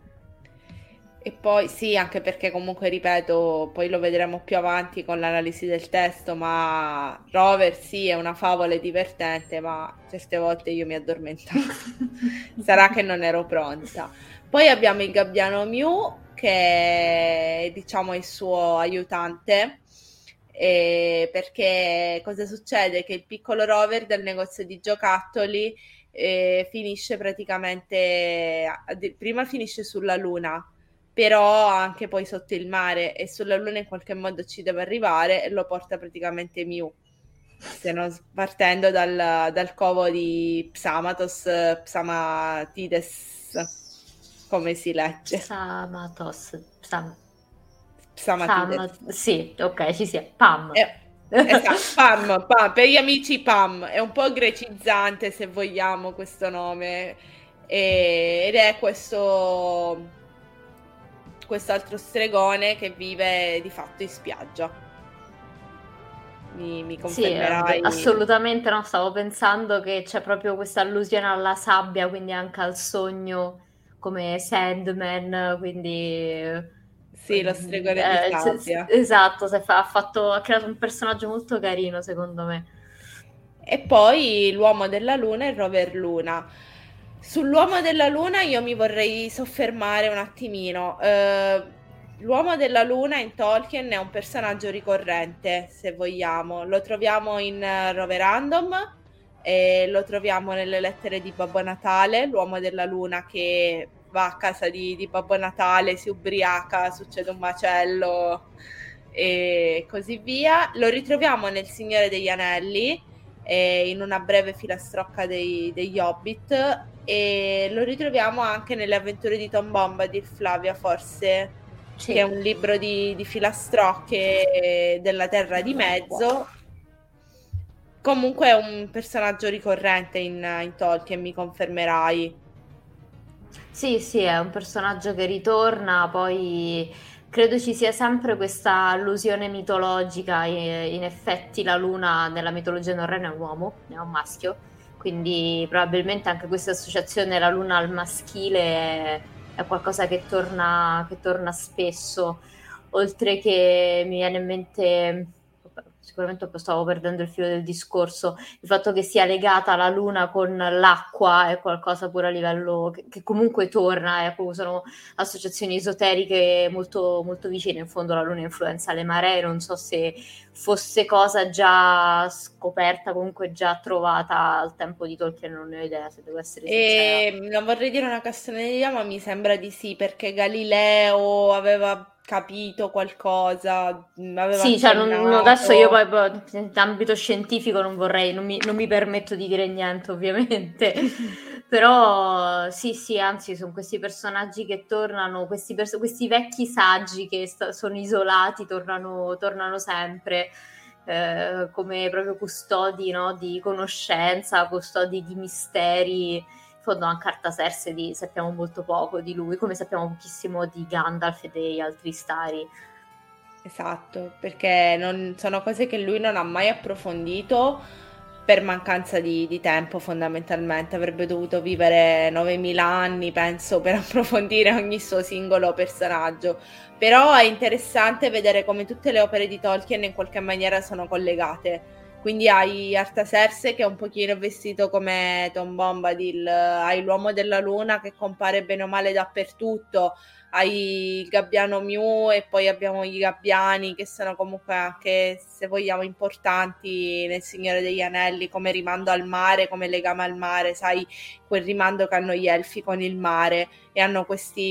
E poi sì, anche perché comunque, ripeto, poi lo vedremo più avanti con l'analisi del testo, ma Rover sì, è una favola divertente, ma certe volte io mi addormentavo. Sarà che non ero pronta. Poi abbiamo il gabbiano Mew, che è, diciamo, il suo aiutante, perché cosa succede? Che il piccolo Rover del negozio di giocattoli finisce praticamente, prima finisce sulla luna, però anche poi sotto il mare, e sulla luna in qualche modo ci deve arrivare e lo porta praticamente Mew, se non partendo dal covo di Psamathos Psamatides. Come si legge? Psamathos. Psamatides. Sì, ok, ci si è. Pam. Esatto, Pam, Pam, per gli amici Pam, è un po' grecizzante se vogliamo questo nome, ed è quest'altro stregone che vive di fatto in spiaggia. Mi confermerai? Sì, assolutamente no, stavo pensando che c'è proprio questa allusione alla sabbia, quindi anche al sogno come Sandman, quindi... Sì, lo stregone di sabbia. Esatto, ha creato un personaggio molto carino, secondo me. E poi l'Uomo della Luna e il Rover Luna. Sull'Uomo della Luna io mi vorrei soffermare un attimino. L'Uomo della Luna in Tolkien è un personaggio ricorrente, se vogliamo. Lo troviamo in Roverandom, lo troviamo nelle lettere di Babbo Natale, l'Uomo della Luna che... va a casa di Babbo Natale, si ubriaca, succede un macello e così via. Lo ritroviamo nel Signore degli Anelli, in una breve filastrocca degli Hobbit, e lo ritroviamo anche nelle avventure di Tom Bombadil, Flavia forse, sì, che è un libro di filastrocche della Terra di Mezzo. Comunque è un personaggio ricorrente in Tolkien, mi confermerai. Sì, è un personaggio che ritorna, poi credo ci sia sempre questa allusione mitologica, in effetti la luna nella mitologia norrena è un uomo, è un maschio, quindi probabilmente anche questa associazione la luna al maschile è qualcosa che torna spesso, oltre che mi viene in mente... sicuramente stavo perdendo il filo del discorso, il fatto che sia legata alla luna con l'acqua è qualcosa pure a livello che comunque torna, sono associazioni esoteriche molto, molto vicine, in fondo la luna influenza le maree, non so se fosse cosa già scoperta, comunque già trovata al tempo di Tolkien, non ne ho idea, se devo essere sincera. Non vorrei dire una castroneria, ma mi sembra di sì, perché Galileo aveva... capito qualcosa, sì, cioè non, adesso io poi in ambito scientifico non mi permetto di dire niente ovviamente, però sì, anzi sono questi personaggi che tornano, questi vecchi saggi che sono isolati, tornano sempre, come proprio custodi, no, di conoscenza, custodi di misteri. Anche Artaserse sappiamo molto poco di lui, come sappiamo pochissimo di Gandalf e degli altri stari. Esatto, perché sono cose che lui non ha mai approfondito per mancanza di tempo, fondamentalmente. Avrebbe dovuto vivere 9.000 anni, penso, per approfondire ogni suo singolo personaggio. Però è interessante vedere come tutte le opere di Tolkien in qualche maniera sono collegate. Quindi hai Artaserse che è un pochino vestito come Tom Bombadil, hai l'Uomo della Luna che compare bene o male dappertutto, hai il gabbiano Mew e poi abbiamo i gabbiani che sono comunque anche, se vogliamo, importanti nel Signore degli Anelli come rimando al mare, come legame al mare, sai, quel rimando che hanno gli elfi con il mare, e hanno queste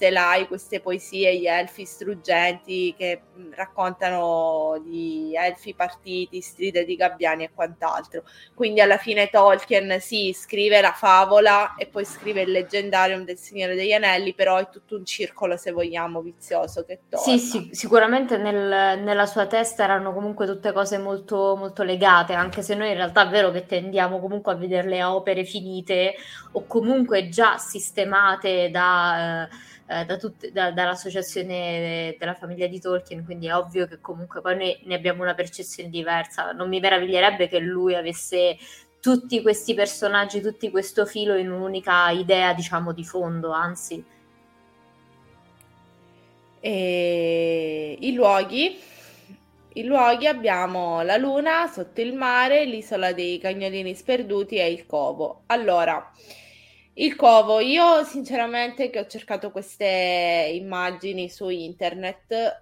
elai, queste poesie, gli elfi struggenti che raccontano di elfi partiti, stride di gabbiani e quant'altro. Quindi alla fine Tolkien scrive la favola e poi scrive il leggendarium del Signore degli Anelli, però è tutto un circolo, se vogliamo, vizioso che torna. Sì, sicuramente nella sua testa erano comunque tutte cose molto, molto legate, anche se noi in realtà è vero che tendiamo comunque a vederle a opere finite o comunque già sistemate dall'associazione della famiglia di Tolkien, quindi è ovvio che comunque poi noi ne abbiamo una percezione diversa. Non mi meraviglierebbe che lui avesse tutti questi personaggi, tutti questo filo in un'unica idea, diciamo, di fondo, anzi. E i luoghi abbiamo la luna, sotto il mare, l'isola dei cagnolini sperduti e il covo. Allora, il covo, io sinceramente che ho cercato queste immagini su internet,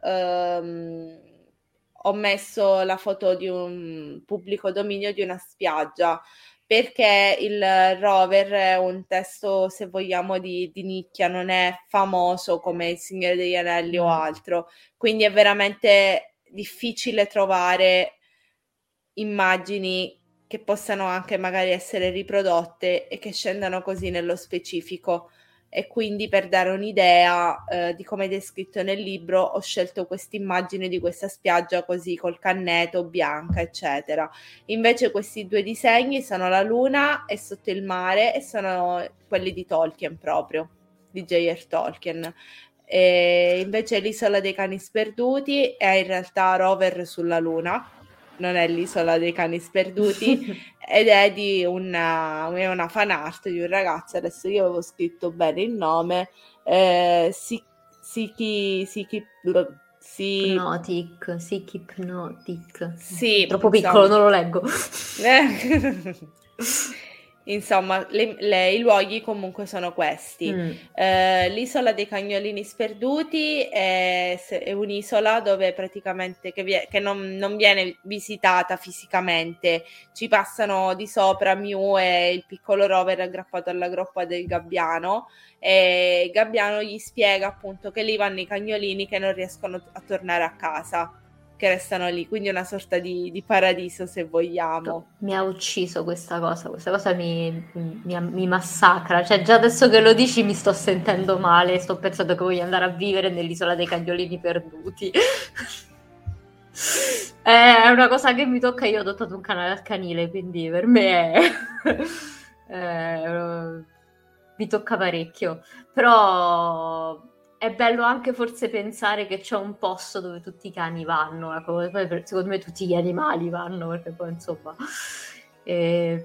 ho messo la foto di un pubblico dominio di una spiaggia, perché il Rover è un testo, se vogliamo, di nicchia, non è famoso come il Signore degli Anelli o altro, quindi è veramente difficile trovare immagini che possano anche magari essere riprodotte e che scendano così nello specifico. e quindi per dare un'idea di come è descritto nel libro ho scelto quest'immagine di questa spiaggia così col canneto, bianca eccetera. Invece questi due disegni sono la luna e sotto il mare e sono quelli di Tolkien proprio, di J.R. Tolkien. E invece l'isola dei cani sperduti è in realtà Rover sulla luna, non è l'isola dei cani sperduti ed è di una fan art di un ragazzo, adesso io avevo scritto bene il nome, Psychipnotic, troppo piccolo, non lo leggo. Insomma, i luoghi comunque sono questi. L'isola dei cagnolini sperduti è un'isola dove praticamente che non viene visitata fisicamente, ci passano di sopra Mew e il piccolo Rover aggrappato alla groppa del gabbiano, e il gabbiano gli spiega appunto che lì vanno i cagnolini che non riescono a tornare a casa, che restano lì, quindi una sorta di paradiso se vogliamo. Mi ha ucciso questa cosa mi massacra, cioè già adesso che lo dici mi sto sentendo male, sto pensando che voglio andare a vivere nell'isola dei cagnolini perduti. È una cosa che mi tocca, io ho adottato un canale al canile, quindi per me mi tocca parecchio, però... È bello anche forse pensare che c'è un posto dove tutti i cani vanno, ecco, poi secondo me tutti gli animali vanno, perché poi insomma... Che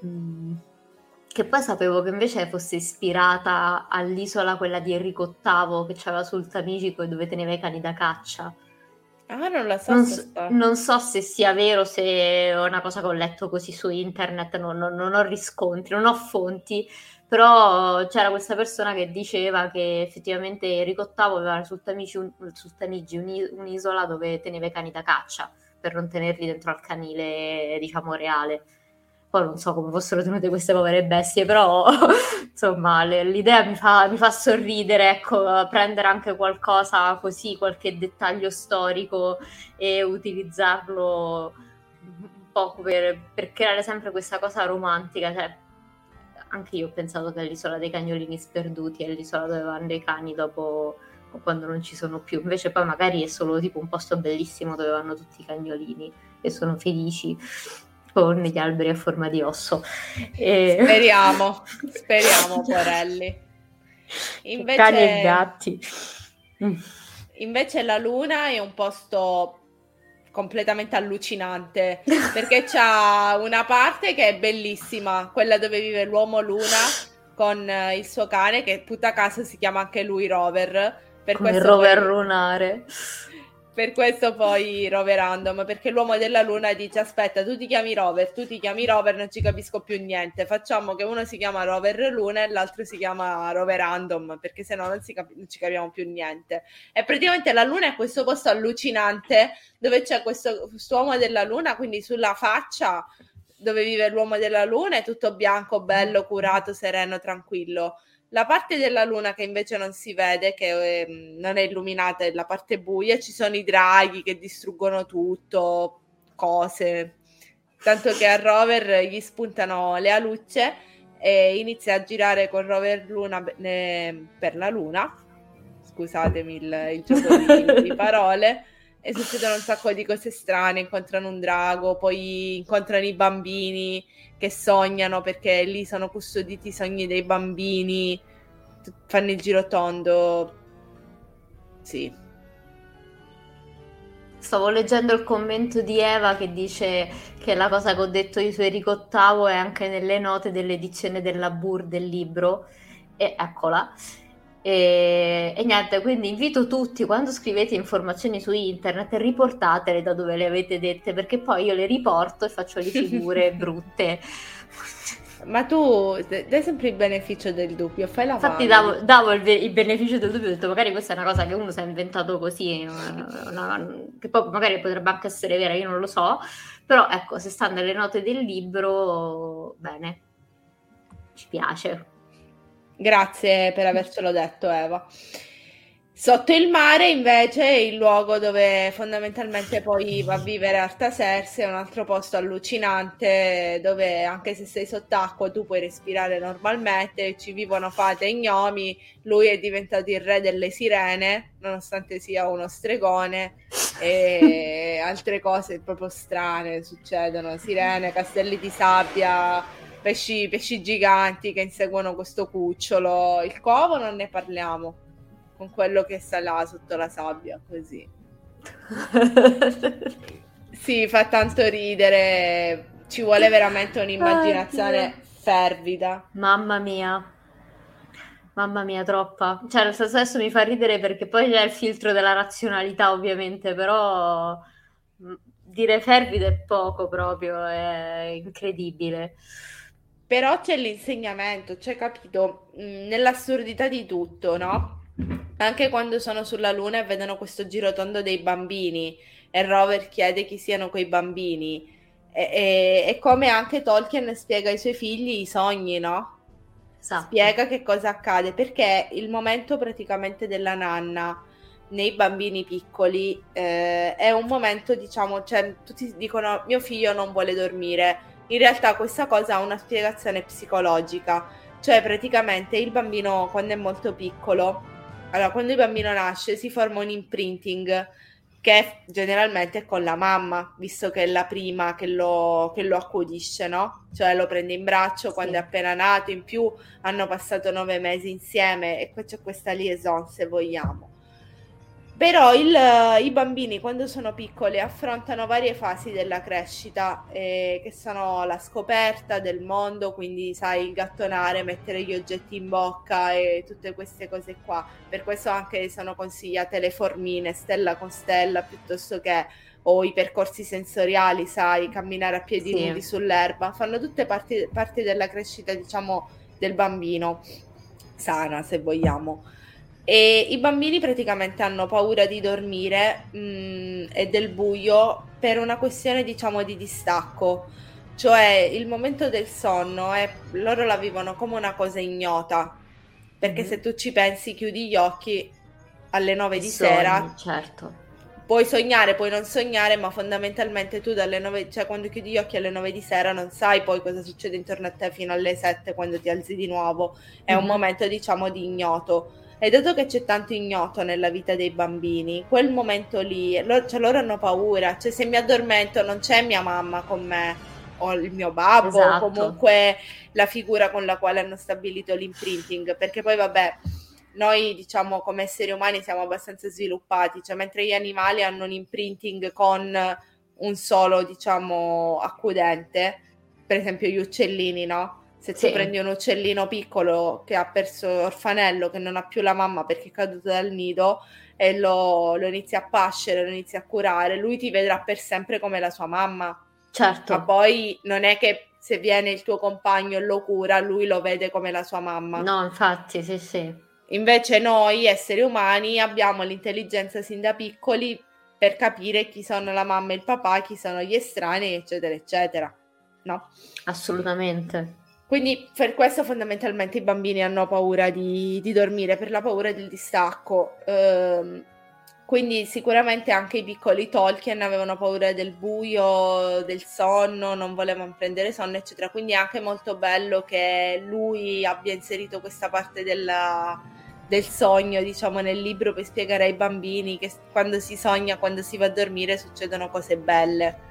poi sapevo che invece fosse ispirata all'isola quella di Enrico VIII che c'aveva sul Tamigi dove teneva i cani da caccia. Ah, non la so. Non so se sia vero, se è una cosa che ho letto così su internet, non ho riscontri, non ho fonti, però c'era questa persona che diceva che effettivamente Enrico VIII aveva sul Tamigi un'isola dove teneva i cani da caccia per non tenerli dentro al canile, diciamo, reale. Poi non so come fossero tenute queste povere bestie, però insomma l'idea mi fa sorridere, ecco, prendere anche qualcosa così, qualche dettaglio storico e utilizzarlo un po' per creare sempre questa cosa romantica, cioè anche io ho pensato che l'isola dei cagnolini sperduti è l'isola dove vanno i cani dopo, quando non ci sono più, invece poi magari è solo tipo un posto bellissimo dove vanno tutti i cagnolini e sono felici con gli alberi a forma di osso. Speriamo porelli. Invece, cani e gatti. Invece la luna è un posto completamente allucinante perché c'ha una parte che è bellissima, quella dove vive l'uomo luna con il suo cane che puta caso si chiama anche lui Rover, per come questo Rover lunare. Per questo poi Roverandom, perché l'uomo della luna dice aspetta, tu ti chiami Rover, non ci capisco più niente, facciamo che uno si chiama Rover Luna e l'altro si chiama Roverandom, perché sennò non ci capiamo più niente. E praticamente la luna è questo posto allucinante dove c'è questo uomo della luna, quindi sulla faccia dove vive l'uomo della luna è tutto bianco, bello, curato, sereno, tranquillo. La parte della luna che invece non si vede, che non è illuminata, è la parte buia, ci sono i draghi che distruggono tutto, cose, tanto che a Rover gli spuntano le alucce e inizia a girare con Rover Luna per la luna, scusatemi il gioco di parole, e succedono un sacco di cose strane, incontrano un drago, poi incontrano i bambini che sognano perché lì sono custoditi i sogni dei bambini, fanno il girotondo. Sì, stavo leggendo il commento di Eva che dice che la cosa che ho detto di su Enrico VIII è anche nelle note dell'edizione della Bur del libro, e eccola. E niente, quindi invito tutti, quando scrivete informazioni su internet, riportatele da dove le avete dette, perché poi io le riporto e faccio le figure brutte. Ma tu dai sempre il beneficio del dubbio, fai la infatti davo il beneficio del dubbio, ho detto magari questa è una cosa che uno si è inventato così, che poi magari potrebbe anche essere vera, io non lo so, però ecco, se sta nelle note del libro, bene, ci piace. Grazie per avercelo detto, Eva. Sotto il mare invece è il luogo dove fondamentalmente poi va a vivere Artaserse, è un altro posto allucinante dove anche se sei sott'acqua tu puoi respirare normalmente, ci vivono fate e gnomi, lui è diventato il re delle sirene nonostante sia uno stregone e altre cose proprio strane succedono, sirene, castelli di sabbia, pesci giganti che inseguono questo cucciolo, il covo non ne parliamo. Con quello che sta là sotto la sabbia, così. Sì, fa tanto ridere. Ci vuole veramente un'immaginazione fervida. Mamma mia, troppa. Cioè, lo stesso adesso mi fa ridere perché poi c'è il filtro della razionalità, ovviamente, però dire fervido è poco proprio, è incredibile. Però c'è l'insegnamento, cioè, capito, nell'assurdità di tutto, no? Anche quando sono sulla luna e vedono questo girotondo dei bambini e Rover chiede chi siano quei bambini e come anche Tolkien spiega ai suoi figli i sogni, no? Esatto. Spiega che cosa accade, perché il momento praticamente della nanna nei bambini piccoli è un momento, diciamo, cioè tutti dicono mio figlio non vuole dormire, in realtà questa cosa ha una spiegazione psicologica, cioè praticamente il bambino quando è molto piccolo, allora, quando il bambino nasce si forma un imprinting che generalmente è con la mamma, visto che è la prima che lo accudisce, no? Cioè lo prende in braccio quando è appena nato, in più hanno passato 9 mesi insieme e poi c'è questa liaison, se vogliamo. Però i bambini quando sono piccoli affrontano varie fasi della crescita, che sono la scoperta del mondo, quindi sai, gattonare, mettere gli oggetti in bocca e tutte queste cose qua. Per questo anche sono consigliate le formine, stella con stella, piuttosto che o i percorsi sensoriali, sai, camminare a piedi nudi sull'erba. Fanno tutte parti della crescita, diciamo, del bambino, sana se vogliamo. E i bambini praticamente hanno paura di dormire e del buio per una questione, diciamo, di distacco, cioè il momento del sonno loro la vivono come una cosa ignota, perché se tu ci pensi chiudi gli occhi alle 9 di sera, certo, puoi sognare, puoi non sognare, ma fondamentalmente tu dalle 9, cioè quando chiudi gli occhi alle 9 di sera non sai poi cosa succede intorno a te fino alle 7 quando ti alzi di nuovo, è un momento, diciamo, di ignoto. E dato che c'è tanto ignoto nella vita dei bambini, quel momento lì, loro hanno paura, cioè se mi addormento non c'è mia mamma con me, o il mio babbo, esatto, o comunque la figura con la quale hanno stabilito l'imprinting, perché poi vabbè, noi diciamo come esseri umani siamo abbastanza sviluppati, cioè mentre gli animali hanno un imprinting con un solo, diciamo, accudente, per esempio gli uccellini, no? Se tu prendi un uccellino piccolo che ha perso l'orfanello, che non ha più la mamma perché è caduto dal nido, e lo inizi a pascere, lo inizi a curare, lui ti vedrà per sempre come la sua mamma. Certo. Ma poi non è che se viene il tuo compagno e lo cura, lui lo vede come la sua mamma. No, infatti, sì, sì. Invece noi, esseri umani, abbiamo l'intelligenza sin da piccoli per capire chi sono la mamma e il papà, chi sono gli estranei, eccetera, eccetera. No? Assolutamente. Quindi per questo fondamentalmente i bambini hanno paura di dormire, per la paura del distacco. Quindi sicuramente anche i piccoli Tolkien avevano paura del buio, del sonno, non volevano prendere sonno, eccetera. Quindi è anche molto bello che lui abbia inserito questa parte del sogno, diciamo, nel libro per spiegare ai bambini che quando si sogna, quando si va a dormire, succedono cose belle.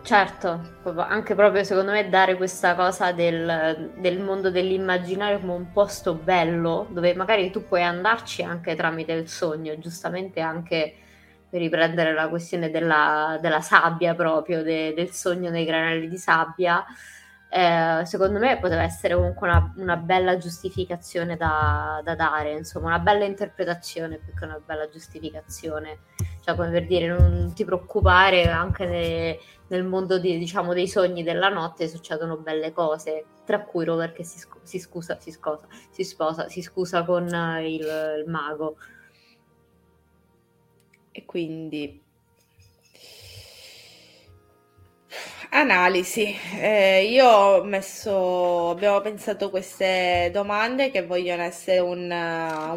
Certo, anche proprio secondo me dare questa cosa del mondo dell'immaginario come un posto bello dove magari tu puoi andarci anche tramite il sogno, giustamente anche per riprendere la questione della sabbia proprio, del sogno dei granelli di sabbia, secondo me poteva essere comunque una bella giustificazione da dare, insomma una bella interpretazione più che una bella giustificazione, cioè come per dire non ti preoccupare anche nel mondo diciamo dei sogni della notte succedono belle cose, tra cui Rover che si scusa con il mago. E quindi Analisi. Io ho messo, abbiamo pensato queste domande che vogliono essere un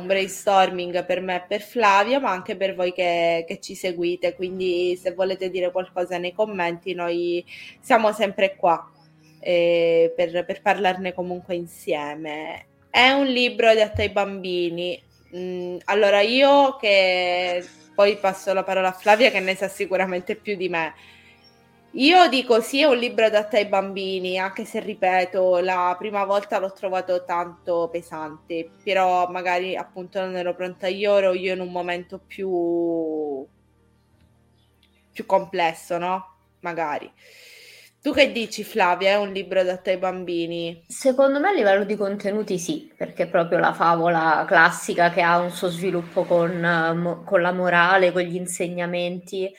brainstorming per me e per Flavia, ma anche per voi che ci seguite, quindi se volete dire qualcosa nei commenti noi siamo sempre qua per parlarne comunque insieme. È un libro adatto ai bambini. Allora io, che poi passo la parola a Flavia che ne sa sicuramente più di me, io dico sì, è un libro adatto ai bambini, anche se, ripeto, la prima volta l'ho trovato tanto pesante, però magari appunto non ero pronta io, ero io in un momento più complesso, no? Magari. Tu che dici, Flavia? È un libro adatto ai bambini? Secondo me a livello di contenuti sì, perché è proprio la favola classica che ha un suo sviluppo con la morale, con gli insegnamenti.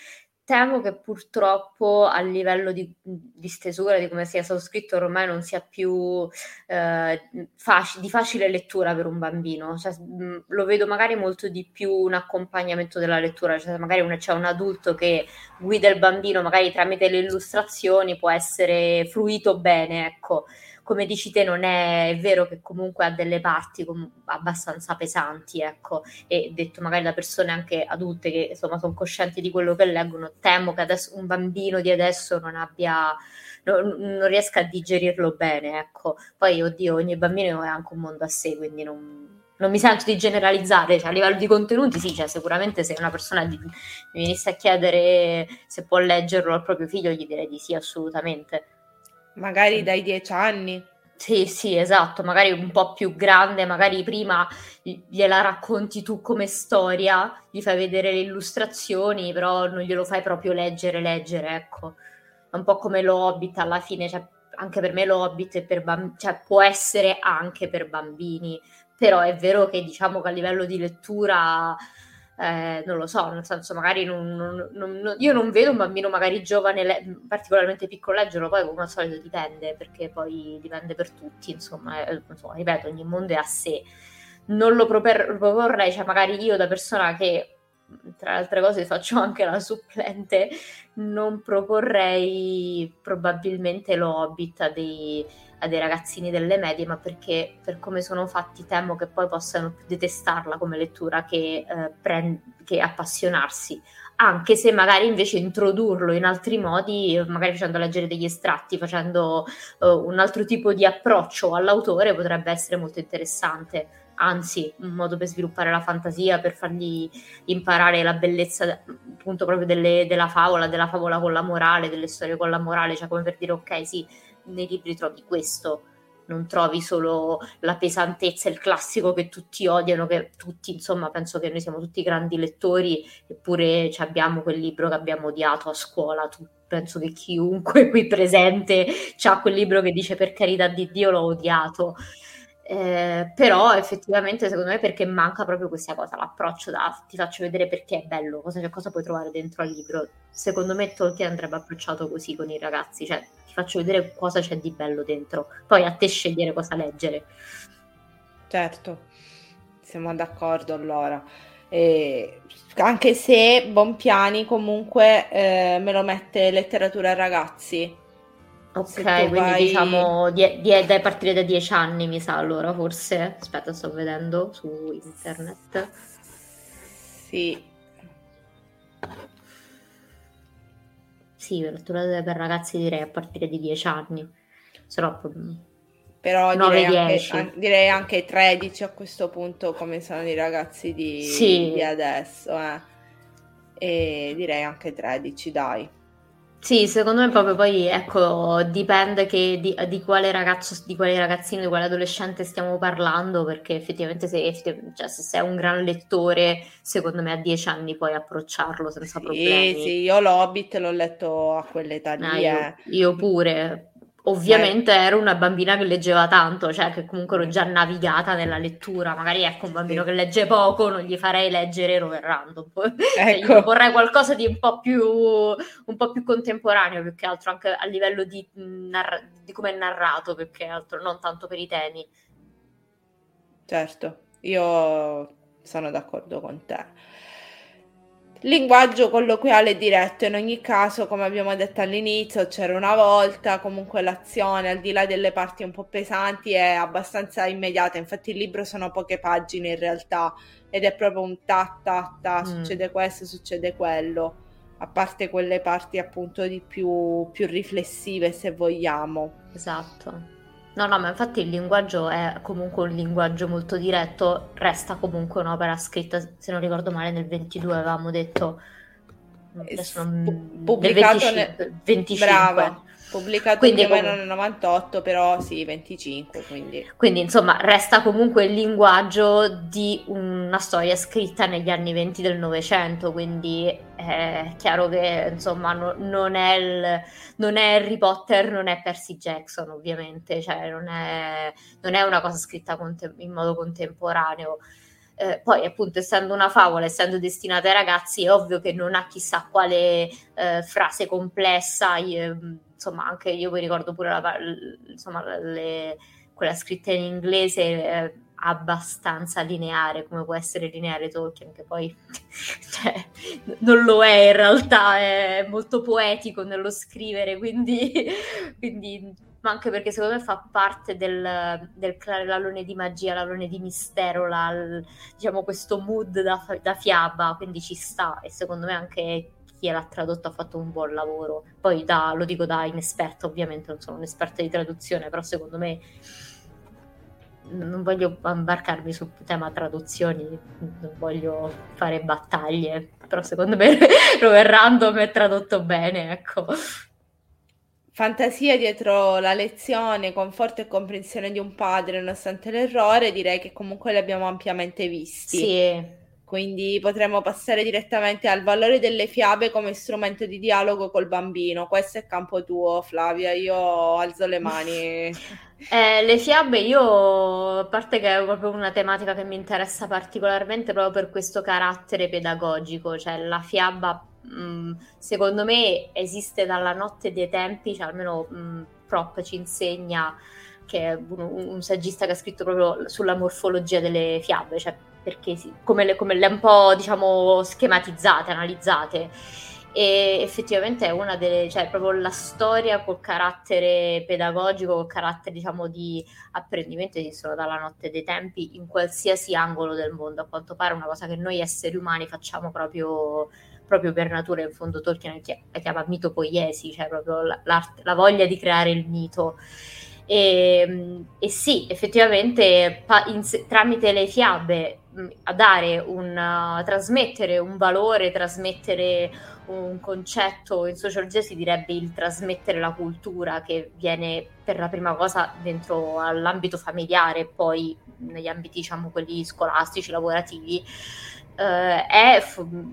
Temo che purtroppo a livello di stesura, di come sia stato scritto, ormai non sia più di facile lettura per un bambino, cioè, lo vedo magari molto di più un accompagnamento della lettura, cioè, magari c'è un adulto che guida il bambino magari tramite le illustrazioni, può essere fruito bene, ecco. Come dici te, non è vero che comunque ha delle parti abbastanza pesanti, ecco, e detto magari da persone anche adulte che insomma sono coscienti di quello che leggono, temo che adesso un bambino di adesso non riesca a digerirlo bene, ecco. Poi oddio, ogni bambino è anche un mondo a sé, quindi non mi sento di generalizzare, cioè, a livello di contenuti sì, cioè, sicuramente se una persona mi venisse a chiedere se può leggerlo al proprio figlio gli direi di sì, assolutamente. Magari dai 10 anni. Sì, esatto, magari un po' più grande, magari prima gliela racconti tu come storia, gli fai vedere le illustrazioni, però non glielo fai proprio leggere, ecco. È un po' come Lo Hobbit alla fine, cioè, anche per me Lo Hobbit è cioè, può essere anche per bambini, però è vero che diciamo che a livello di lettura... non lo so, nel senso magari io non vedo un bambino magari giovane particolarmente piccolo leggerlo, poi come al solito dipende, perché poi dipende per tutti, insomma ripeto, ogni mondo è a sé, non lo proporrei, cioè magari io da persona che tra le altre cose faccio anche la supplente non proporrei probabilmente Lo Hobbit a dei ragazzini delle medie, ma perché per come sono fatti temo che poi possano più detestarla come lettura che appassionarsi, anche se magari invece introdurlo in altri modi, magari facendo leggere degli estratti, facendo un altro tipo di approccio all'autore potrebbe essere molto interessante, anzi un modo per sviluppare la fantasia, per fargli imparare la bellezza appunto proprio della favola con la morale, delle storie con la morale, cioè come per dire ok sì, nei libri trovi questo, non trovi solo la pesantezza, il classico che tutti odiano, che tutti, insomma, penso che noi siamo tutti grandi lettori, eppure abbiamo quel libro che abbiamo odiato a scuola, penso che chiunque qui presente c'ha quel libro che dice per carità di Dio l'ho odiato, però effettivamente secondo me perché manca proprio questa cosa, l'approccio ti faccio vedere perché è bello, cosa puoi trovare dentro al libro, secondo me Tolkien andrebbe approcciato così con i ragazzi, cioè faccio vedere cosa c'è di bello dentro, poi a te scegliere cosa leggere. Certo, siamo d'accordo allora. Anche se Bompiani comunque me lo mette letteratura ragazzi. Ok, quindi diciamo a partire da 10 anni mi sa allora forse. Aspetta, sto vedendo su internet. Sì. Sì, per ragazzi direi a partire di 10 anni, però 9-10. Direi anche 13 a questo punto come sono i ragazzi di adesso, e direi anche 13 dai. Sì, secondo me proprio poi, ecco, dipende che di quale ragazzo, di quale ragazzino, di quale adolescente stiamo parlando, perché effettivamente se sei un gran lettore, secondo me a 10 anni puoi approcciarlo senza problemi. Sì, io Lo Hobbit l'ho letto a quell'età lì. Io pure. Ovviamente ero una bambina che leggeva tanto, cioè che comunque ero già navigata nella lettura, magari ecco un bambino che legge poco non gli farei leggere Roverandom, ecco. Io vorrei qualcosa di un po' più contemporaneo, più che altro anche a livello di come è narrato, più che altro, non tanto per i temi. Certo, io sono d'accordo con te. Linguaggio colloquiale diretto, in ogni caso, come abbiamo detto all'inizio, c'era una volta, comunque l'azione, al di là delle parti un po' pesanti, è abbastanza immediata. Infatti il libro sono poche pagine in realtà ed è proprio un ta-ta-ta, succede questo, succede quello, a parte quelle parti appunto di più riflessive, se vogliamo. Esatto. No, ma infatti il linguaggio è comunque un linguaggio molto diretto, resta comunque un'opera scritta, se non ricordo male, nel 22 avevamo detto, pubblicato nel 25. Brava, pubblicato quindi, più o meno nel 98, però sì, 25. Quindi insomma resta comunque il linguaggio di una storia scritta negli anni 20 del Novecento, quindi è chiaro che insomma non è Harry Potter, non è Percy Jackson ovviamente, cioè non è una cosa scritta in modo contemporaneo. Poi appunto, essendo una favola, essendo destinata ai ragazzi, è ovvio che non ha chissà quale frase complessa. Insomma, anche io mi ricordo pure quella scritta in inglese abbastanza lineare, come può essere lineare Tolkien, che poi cioè, non lo è in realtà, è molto poetico nello scrivere, quindi ma anche perché secondo me fa parte del creare l'alone di magia, l'alone di mistero, diciamo questo mood da fiaba, quindi ci sta, e secondo me anche chi l'ha tradotto ha fatto un buon lavoro. Poi lo dico da inesperta, ovviamente non sono un'esperta di traduzione, però secondo me, non voglio imbarcarmi sul tema traduzioni, non voglio fare battaglie, però secondo me Roverandom è tradotto bene, ecco. Fantasia dietro la lezione, conforto e comprensione di un padre nonostante l'errore, direi che comunque li abbiamo ampiamente visti. Sì. Quindi potremmo passare direttamente al valore delle fiabe come strumento di dialogo col bambino. Questo è campo tuo, Flavia, io alzo le mani. Le fiabe, io, a parte che è proprio una tematica che mi interessa particolarmente proprio per questo carattere pedagogico, cioè la fiaba secondo me esiste dalla notte dei tempi, cioè almeno Prop ci insegna, che è un saggista che ha scritto proprio sulla morfologia delle fiabe, cioè perché sì, come le un po' diciamo schematizzate, analizzate, e effettivamente è una delle, cioè proprio la storia col carattere pedagogico, col carattere diciamo di apprendimento, esistono dalla notte dei tempi in qualsiasi angolo del mondo, a quanto pare una cosa che noi esseri umani facciamo proprio per natura. In fondo Tolkien la chiama mitopoiesi, cioè proprio la voglia di creare il mito. E sì, effettivamente tramite le fiabe a dare trasmettere un valore, trasmettere un concetto, in sociologia si direbbe il trasmettere la cultura, che viene per la prima cosa dentro all'ambito familiare, poi negli ambiti diciamo quelli scolastici, lavorativi, è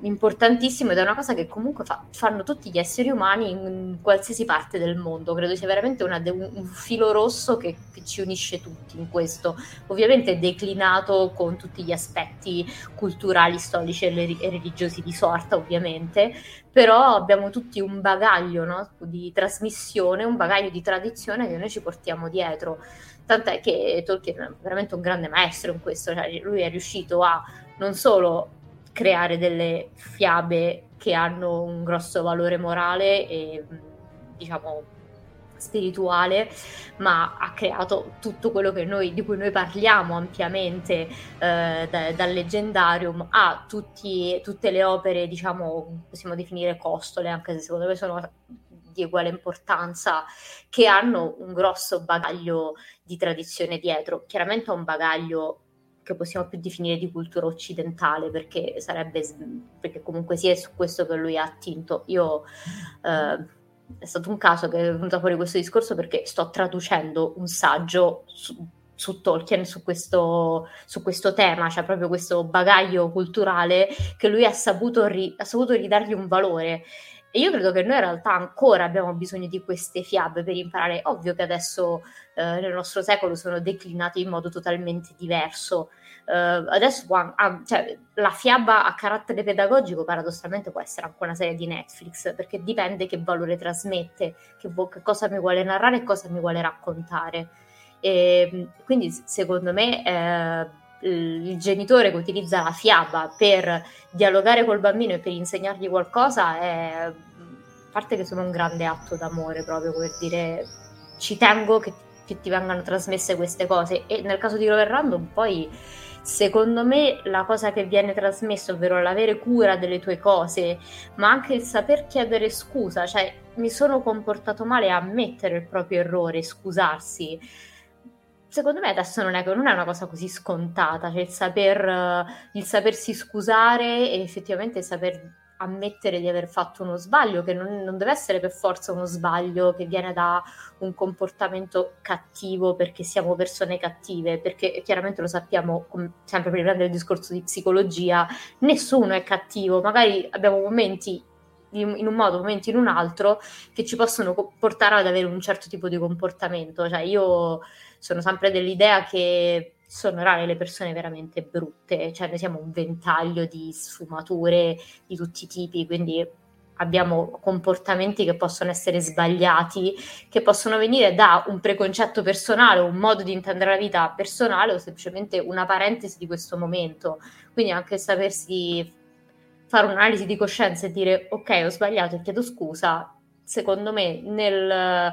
importantissimo ed è una cosa che comunque fanno tutti gli esseri umani in qualsiasi parte del mondo. Credo sia veramente un filo rosso che ci unisce tutti in questo, ovviamente declinato con tutti gli aspetti culturali, storici e religiosi di sorta ovviamente, però abbiamo tutti un bagaglio, no? Di trasmissione, un bagaglio di tradizione che noi ci portiamo dietro, tant'è che Tolkien è veramente un grande maestro in questo, cioè lui è riuscito a non solo creare delle fiabe che hanno un grosso valore morale e diciamo spirituale, ma ha creato tutto quello che di cui noi parliamo ampiamente, dal Legendarium a tutte le opere, diciamo possiamo definire costole, anche se secondo me sono di uguale importanza, che hanno un grosso bagaglio di tradizione dietro. Chiaramente un bagaglio che possiamo più definire di cultura occidentale, perché comunque sia su questo che lui ha attinto. Io è stato un caso che è venuto fuori questo discorso perché sto traducendo un saggio su Tolkien, su questo tema, cioè proprio questo bagaglio culturale che lui ha saputo ridargli un valore. E io credo che noi in realtà ancora abbiamo bisogno di queste fiabe per imparare. Ovvio che adesso nel nostro secolo sono declinate in modo totalmente diverso. Adesso cioè, la fiaba a carattere pedagogico paradossalmente può essere anche una serie di Netflix, perché dipende che valore trasmette, che cosa mi vuole narrare e cosa mi vuole raccontare. E quindi secondo me il genitore che utilizza la fiaba per dialogare col bambino e per insegnargli qualcosa è, a parte che sono un grande atto d'amore, proprio per dire ci tengo che ti vengano trasmesse queste cose. E nel caso di Roverandom poi secondo me la cosa che viene trasmessa, ovvero l'avere cura delle tue cose, ma anche il saper chiedere scusa, cioè mi sono comportato male, ammettere il proprio errore, scusarsi, secondo me adesso non è una cosa così scontata, cioè il sapersi scusare e effettivamente saper ammettere di aver fatto uno sbaglio, che non deve essere per forza uno sbaglio che viene da un comportamento cattivo perché siamo persone cattive, perché chiaramente lo sappiamo, sempre per riprendere il discorso di psicologia, nessuno è cattivo, magari abbiamo momenti in un modo, momenti in un altro, che ci possono portare ad avere un certo tipo di comportamento. Cioè io sono sempre dell'idea che sono rare le persone veramente brutte, cioè noi siamo un ventaglio di sfumature di tutti i tipi, quindi abbiamo comportamenti che possono essere sbagliati, che possono venire da un preconcetto personale, un modo di intendere la vita personale o semplicemente una parentesi di questo momento. Quindi anche sapersi fare un'analisi di coscienza e dire ok, ho sbagliato e chiedo scusa, secondo me nel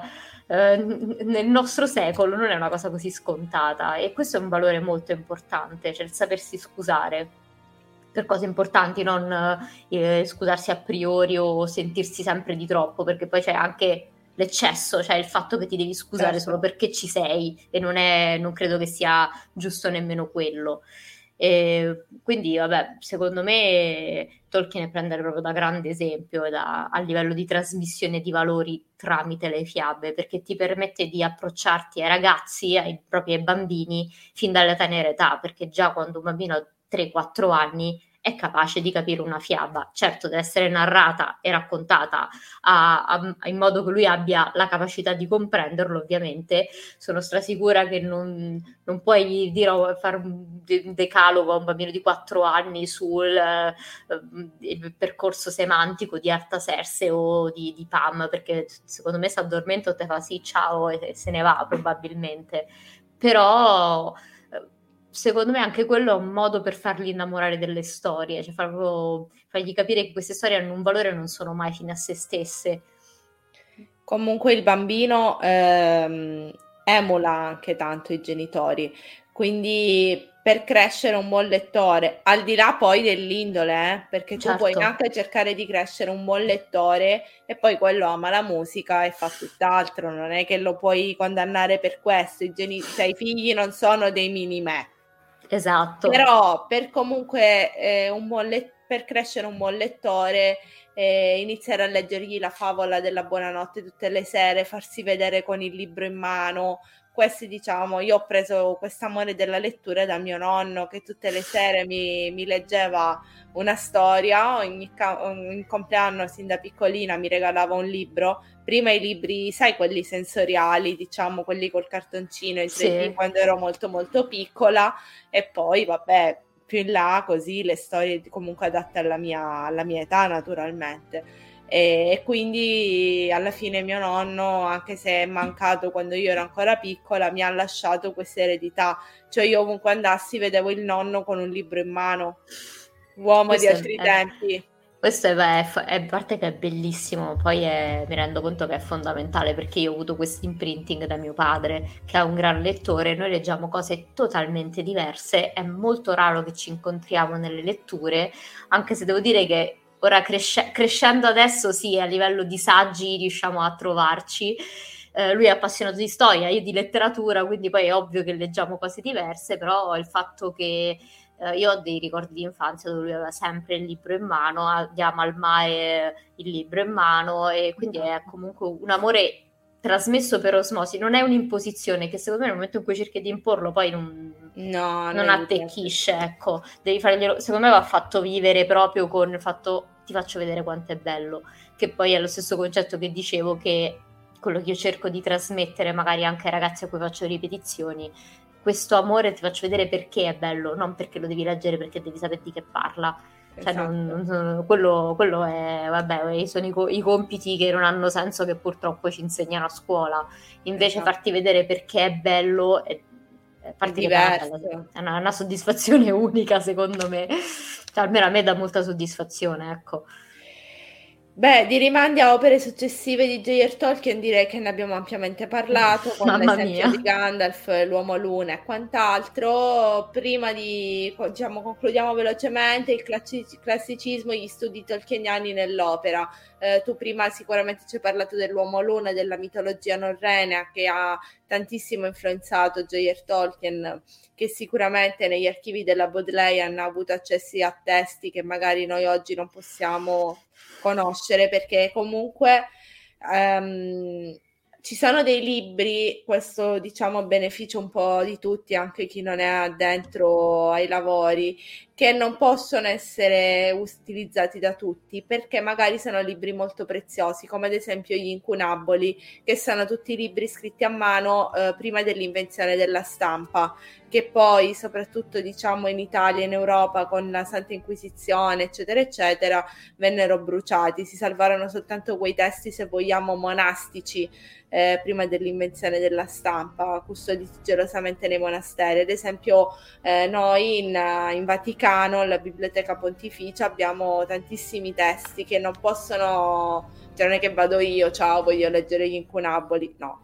nostro secolo non è una cosa così scontata, e questo è un valore molto importante, cioè il sapersi scusare per cose importanti, non scusarsi a priori o sentirsi sempre di troppo, perché poi c'è anche l'eccesso, cioè il fatto che ti devi scusare solo perché ci sei, e non credo che sia giusto nemmeno quello. E quindi vabbè, secondo me Tolkien è prendere proprio da grande esempio a livello di trasmissione di valori tramite le fiabe, perché ti permette di approcciarti ai ragazzi, ai bambini fin dalla tenera età, perché già quando un bambino ha 3-4 anni è capace di capire una fiaba. Certo, deve essere narrata e raccontata in modo che lui abbia la capacità di comprenderlo, ovviamente. Sono strasicura che non puoi fare un decalogo a un bambino di 4 anni sul il percorso semantico di Artaserse o di Pam, perché secondo me se addormenta o te fa sì, ciao, e se ne va probabilmente. Però secondo me anche quello è un modo per farli innamorare delle storie, cioè fargli capire che queste storie hanno un valore e non sono mai fine a se stesse. Comunque il bambino emula anche tanto i genitori, quindi per crescere un buon lettore, al di là poi dell'indole, perché tu puoi anche cercare di crescere un buon lettore e poi quello ama la musica e fa tutt'altro, non è che lo puoi condannare per questo, i figli non sono dei mini-me. Esatto. Però per comunque per crescere un buon lettore, iniziare a leggergli la favola della buonanotte tutte le sere, farsi vedere con il libro in mano. Questi, diciamo, io ho preso quest'amore della lettura da mio nonno, che tutte le sere mi leggeva una storia, ogni compleanno sin da piccolina mi regalava un libro. Prima i libri, sai, quelli sensoriali, diciamo, quelli col cartoncino in 3D, sì, quando ero molto molto piccola, e poi vabbè, più in là così le storie comunque adatte alla mia età, naturalmente. E quindi alla fine mio nonno, anche se è mancato quando io ero ancora piccola, mi ha lasciato questa eredità, cioè io ovunque andassi vedevo il nonno con un libro in mano. Uomo questo di altri tempi. Questo è parte che è bellissimo, poi mi rendo conto che è fondamentale, perché io ho avuto questo imprinting da mio padre, che è un gran lettore. Noi leggiamo cose totalmente diverse, è molto raro che ci incontriamo nelle letture, anche se devo dire che ora crescendo adesso sì, a livello di saggi riusciamo a trovarci. Lui è appassionato di storia, io di letteratura, quindi poi è ovvio che leggiamo cose diverse, però il fatto che io ho dei ricordi di infanzia dove lui aveva sempre il libro in mano, andiamo al mare il libro in mano, e quindi è comunque un amore trasmesso per osmosi, non è un'imposizione, che secondo me nel momento in cui cerchi di imporlo poi non attecchisce, ecco, devi farglielo, secondo me va fatto vivere proprio con il fatto ti faccio vedere quanto è bello, che poi è lo stesso concetto che dicevo, che quello che io cerco di trasmettere magari anche ai ragazzi a cui faccio ripetizioni, questo amore ti faccio vedere perché è bello, non perché lo devi leggere, perché devi sapere di che parla. Cioè esatto. Quello è, vabbè, sono i compiti che non hanno senso, che purtroppo ci insegnano a scuola. Invece esatto. Farti vedere perché è bello partire da una soddisfazione unica, secondo me, cioè, almeno a me dà molta soddisfazione, ecco. Beh, di rimandi a opere successive di J.R. Tolkien direi che ne abbiamo ampiamente parlato, con l'esempio di Gandalf, l'Uomo Luna e quant'altro. Prima di, diciamo, concludiamo velocemente il classicismo e gli studi tolkieniani nell'opera. Tu prima sicuramente ci hai parlato dell'Uomo Luna, della mitologia norrena che ha tantissimo influenzato J.R. Tolkien, che sicuramente negli archivi della Bodleian ha avuto accessi a testi che magari noi oggi non possiamo conoscere, perché comunque ci sono dei libri, questo diciamo beneficio un po' di tutti, anche chi non è addentro ai lavori, che non possono essere utilizzati da tutti perché magari sono libri molto preziosi, come ad esempio gli incunaboli, che sono tutti libri scritti a mano prima dell'invenzione della stampa, che poi soprattutto diciamo in Italia e in Europa con la Santa Inquisizione eccetera eccetera vennero bruciati. Si salvarono soltanto quei testi, se vogliamo, monastici prima dell'invenzione della stampa, custoditi gelosamente nei monasteri. Ad esempio noi in Vaticano, la biblioteca pontificia, abbiamo tantissimi testi che non possono, cioè non è che vado io, ciao, voglio leggere gli incunaboli, no,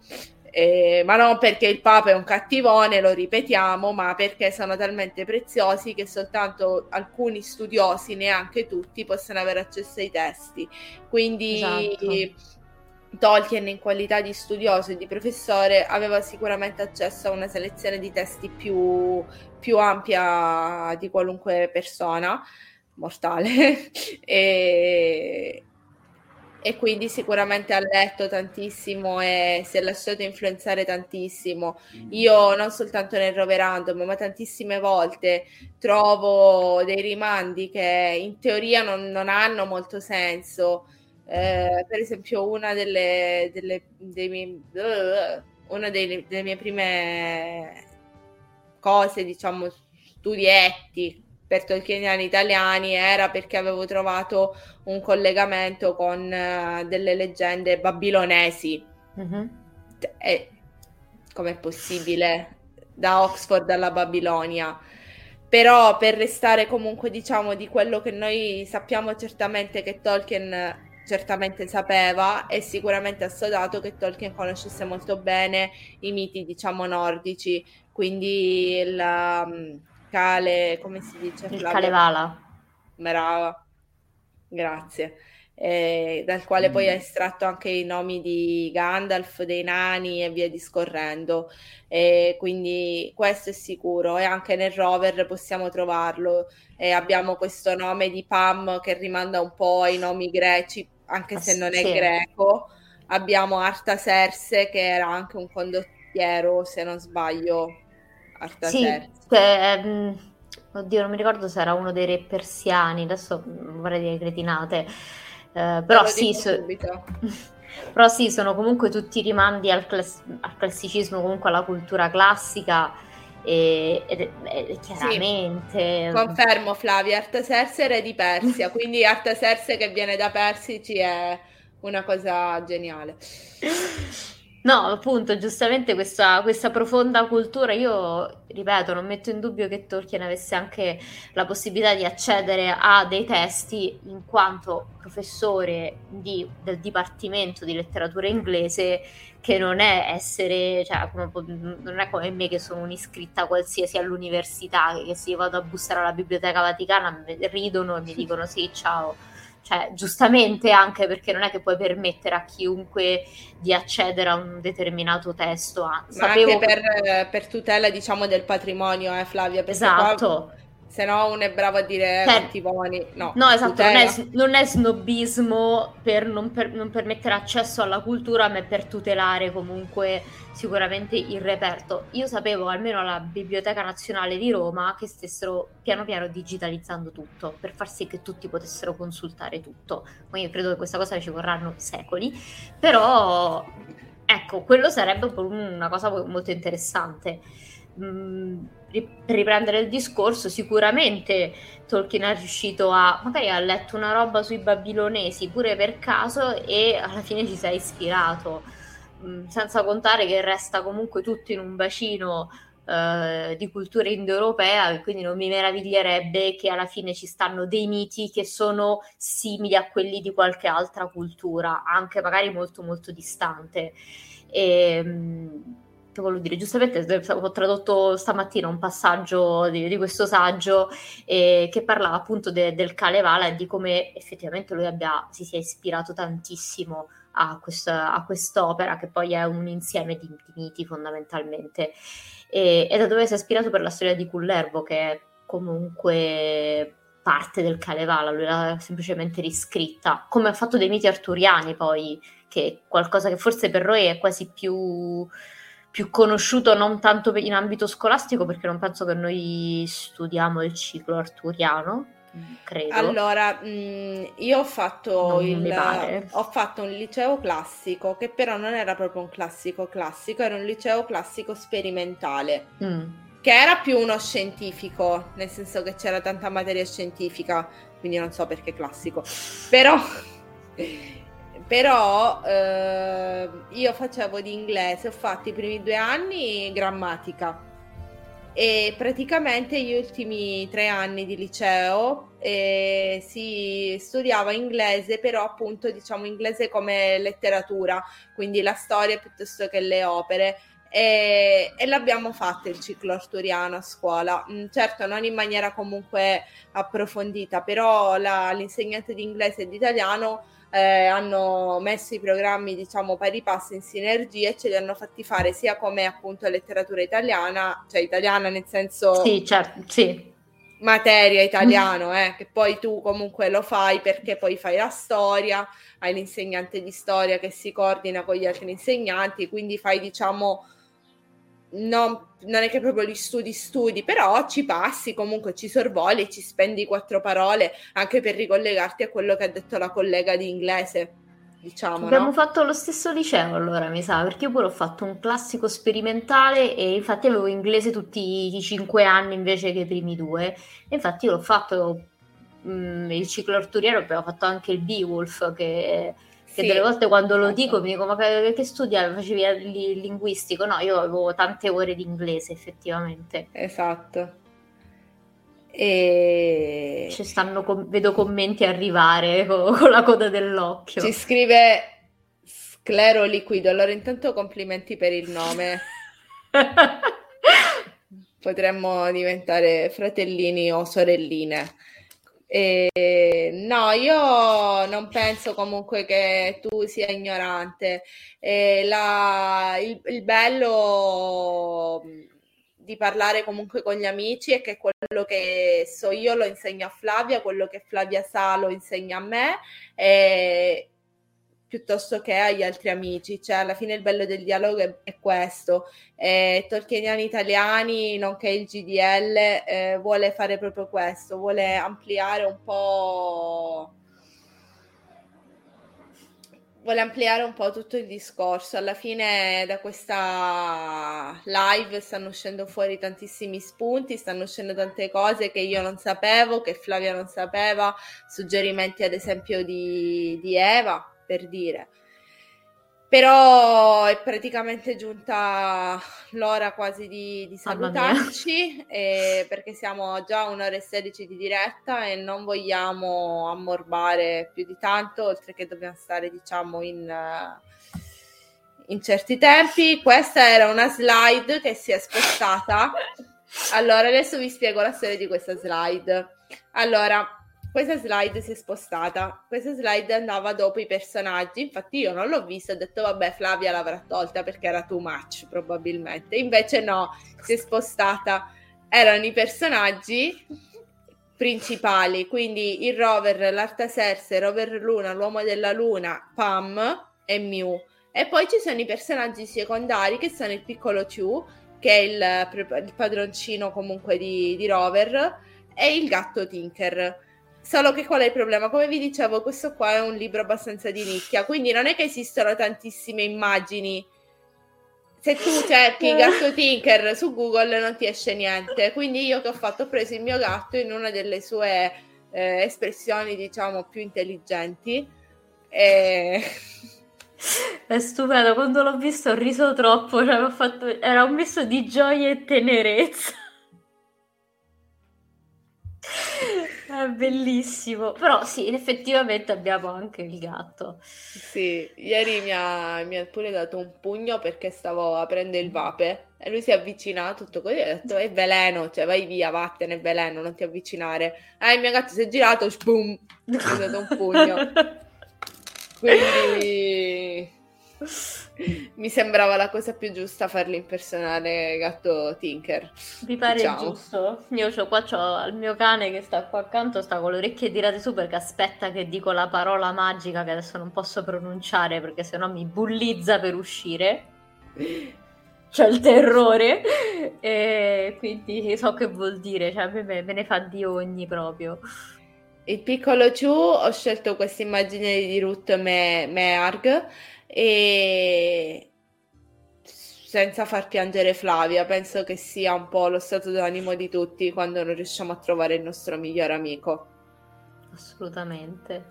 ma non perché il Papa è un cattivone, lo ripetiamo, ma perché sono talmente preziosi che soltanto alcuni studiosi, neanche tutti, possono avere accesso ai testi. Quindi esatto. Tolkien, in qualità di studioso e di professore, aveva sicuramente accesso a una selezione di testi più ampia di qualunque persona mortale e quindi sicuramente ha letto tantissimo e si è lasciato influenzare tantissimo. Io non soltanto nel Roverandom, ma tantissime volte trovo dei rimandi che in teoria non hanno molto senso. Per esempio una delle mie prime cose, diciamo studietti per Tolkieniani Italiani, era perché avevo trovato un collegamento con delle leggende babilonesi. Mm-hmm. E com'è possibile? Da Oxford alla Babilonia. Però per restare comunque, diciamo, di quello che noi sappiamo certamente che Tolkien certamente sapeva, e sicuramente assodato che Tolkien conoscesse molto bene i miti, diciamo, nordici, quindi il Kalevala, brava, grazie, dal quale poi ha estratto anche i nomi di Gandalf, dei nani e via discorrendo, quindi questo è sicuro. E anche nel Rover possiamo trovarlo, abbiamo questo nome di Pam che rimanda un po' ai nomi greci, anche se non è greco. Abbiamo Artaserse, che era anche un condottiero, se non sbaglio. Artaserse, sì, oddio, non mi ricordo se era uno dei re persiani, adesso vorrei dire cretinate. Però sì, però sì, sono comunque tutti rimandi al classicismo, comunque alla cultura classica e chiaramente sì. Confermo, Flavia, Artaserse re di Persia, quindi Artaserse che viene da persici è una cosa geniale. No, appunto, giustamente questa profonda cultura. Io ripeto, non metto in dubbio che Tolkien avesse anche la possibilità di accedere a dei testi, in quanto professore del dipartimento di letteratura inglese, che non è essere, cioè, non è come me che sono un'iscritta qualsiasi all'università, che se io vado a bussare alla Biblioteca Vaticana ridono e mi dicono sì, ciao. Cioè, giustamente, anche perché non è che puoi permettere a chiunque di accedere a un determinato testo. Sapevo anche per tutela, diciamo, del patrimonio, Flavia? Esatto. Se no uno è bravo a dire cattivoni. No, esatto, non è snobismo per non permettere accesso alla cultura, ma è per tutelare comunque sicuramente il reperto. Io sapevo, almeno alla Biblioteca Nazionale di Roma, che stessero piano piano digitalizzando tutto per far sì che tutti potessero consultare tutto. Quindi io credo che questa cosa ci vorranno secoli, però ecco, quello sarebbe una cosa molto interessante. Per riprendere il discorso, sicuramente Tolkien è riuscito magari ha letto una roba sui babilonesi pure per caso e alla fine ci si è ispirato, senza contare che resta comunque tutto in un bacino di cultura indoeuropea, e quindi non mi meraviglierebbe che alla fine ci stanno dei miti che sono simili a quelli di qualche altra cultura, anche magari molto molto distante. Che voglio dire, giustamente ho tradotto stamattina un passaggio di questo saggio che parlava appunto del Kalevala e di come effettivamente lui si sia ispirato tantissimo a quest'opera, che poi è un insieme di miti fondamentalmente, e da dove si è ispirato per la storia di Kullervo, che è comunque parte del Kalevala. Lui l'ha semplicemente riscritta, come ha fatto dei miti arturiani poi, che è qualcosa che forse per noi è quasi più conosciuto, non tanto in ambito scolastico, perché non penso che noi studiamo il ciclo arturiano, credo. Allora, io ho fatto un liceo classico, che però non era proprio un classico classico, era un liceo classico sperimentale, che era più uno scientifico, nel senso che c'era tanta materia scientifica, quindi non so perché classico, però io facevo di inglese, ho fatto i primi 2 anni grammatica e praticamente gli ultimi 3 anni di liceo si studiava inglese, però appunto diciamo inglese come letteratura, quindi la storia piuttosto che le opere, e l'abbiamo fatto il ciclo arturiano a scuola, certo non in maniera comunque approfondita, però l'insegnante di inglese e di italiano hanno messo i programmi diciamo pari passo, in sinergia, e ce li hanno fatti fare sia come appunto letteratura italiana, cioè italiana nel senso sì, certo, sì, materia italiano, che poi tu comunque lo fai perché poi fai la storia, hai l'insegnante di storia che si coordina con gli altri insegnanti, quindi fai diciamo non è che proprio li studi, però ci passi comunque, ci sorvoli, ci spendi 4 parole anche per ricollegarti a quello che ha detto la collega di inglese, diciamo. Abbiamo fatto lo stesso liceo allora, mi sa, perché io pure ho fatto un classico sperimentale e infatti avevo inglese tutti i 5 anni invece che i primi 2, e infatti io l'ho fatto il ciclo arturiano, abbiamo fatto anche il Beowulf, che delle volte quando lo dico mi dico: ma che studiavi? Facevi il linguistico? No, io avevo tante ore di inglese effettivamente. Esatto. E ci stanno vedo commenti arrivare con la coda dell'occhio. Ci scrive Sclero Liquido. Allora intanto complimenti per il nome. Potremmo diventare fratellini o sorelline. No, io non penso comunque che tu sia ignorante. Il bello di parlare comunque con gli amici è che quello che so io lo insegno a Flavia, quello che Flavia sa lo insegna a me, piuttosto che agli altri amici. Cioè alla fine il bello del dialogo è questo. Tolkieniani Italiani, nonché il GDL, vuole fare proprio questo, vuole ampliare un po'... vuole ampliare un po' tutto il discorso. Alla fine da questa live stanno uscendo fuori tantissimi spunti, stanno uscendo tante cose che io non sapevo, che Flavia non sapeva, suggerimenti ad esempio di Eva, per dire. Però è praticamente giunta l'ora quasi di salutarci, perché siamo già 1:16 di diretta e non vogliamo ammorbare più di tanto, oltre che dobbiamo stare diciamo in certi tempi. Questa era una slide che si è spostata. Allora adesso vi spiego la storia di questa slide. Allora, questa slide si è spostata, questa slide andava dopo i personaggi, infatti io non l'ho vista, ho detto vabbè Flavia l'avrà tolta perché era too much probabilmente, invece no, si è spostata, erano i personaggi principali, quindi il rover, l'Artaserse, Rover Luna, l'Uomo della Luna, Pam e Mew, e poi ci sono i personaggi secondari che sono il piccolo Chew, che è il padroncino comunque di Rover, e il gatto Tinker. Solo che qual è il problema? Come vi dicevo, questo qua è un libro abbastanza di nicchia, quindi non è che esistono tantissime immagini. Se tu cerchi gatto Tinker su Google non ti esce niente, quindi io che ho fatto? Ho preso il mio gatto in una delle sue espressioni diciamo più intelligenti È stupendo, quando l'ho visto ho riso troppo, cioè, era un misto di gioia e tenerezza. È bellissimo, però sì, effettivamente abbiamo anche il gatto. Sì, ieri mi ha pure dato un pugno perché stavo aprendo il vape e lui si è avvicinato, tutto così, ha detto è veleno, cioè vai via, vattene, è veleno, non ti avvicinare. Il mio gatto si è girato, boom, mi ha dato un pugno. Quindi mi sembrava la cosa più giusta farli impersonare gatto Tinker. Vi pare, diciamo, giusto? Io c'ho il mio cane che sta qua accanto, sta con le orecchie tirate su perché aspetta che dico la parola magica che adesso non posso pronunciare perché sennò mi bullizza per uscire. C'è il terrore e quindi so che vuol dire, cioè me ne fa di ogni proprio. Il piccolo Chu, ho scelto questa immagine di Ruth Mearg e senza far piangere Flavia, penso che sia un po' lo stato d'animo di tutti quando non riusciamo a trovare il nostro miglior amico. Assolutamente.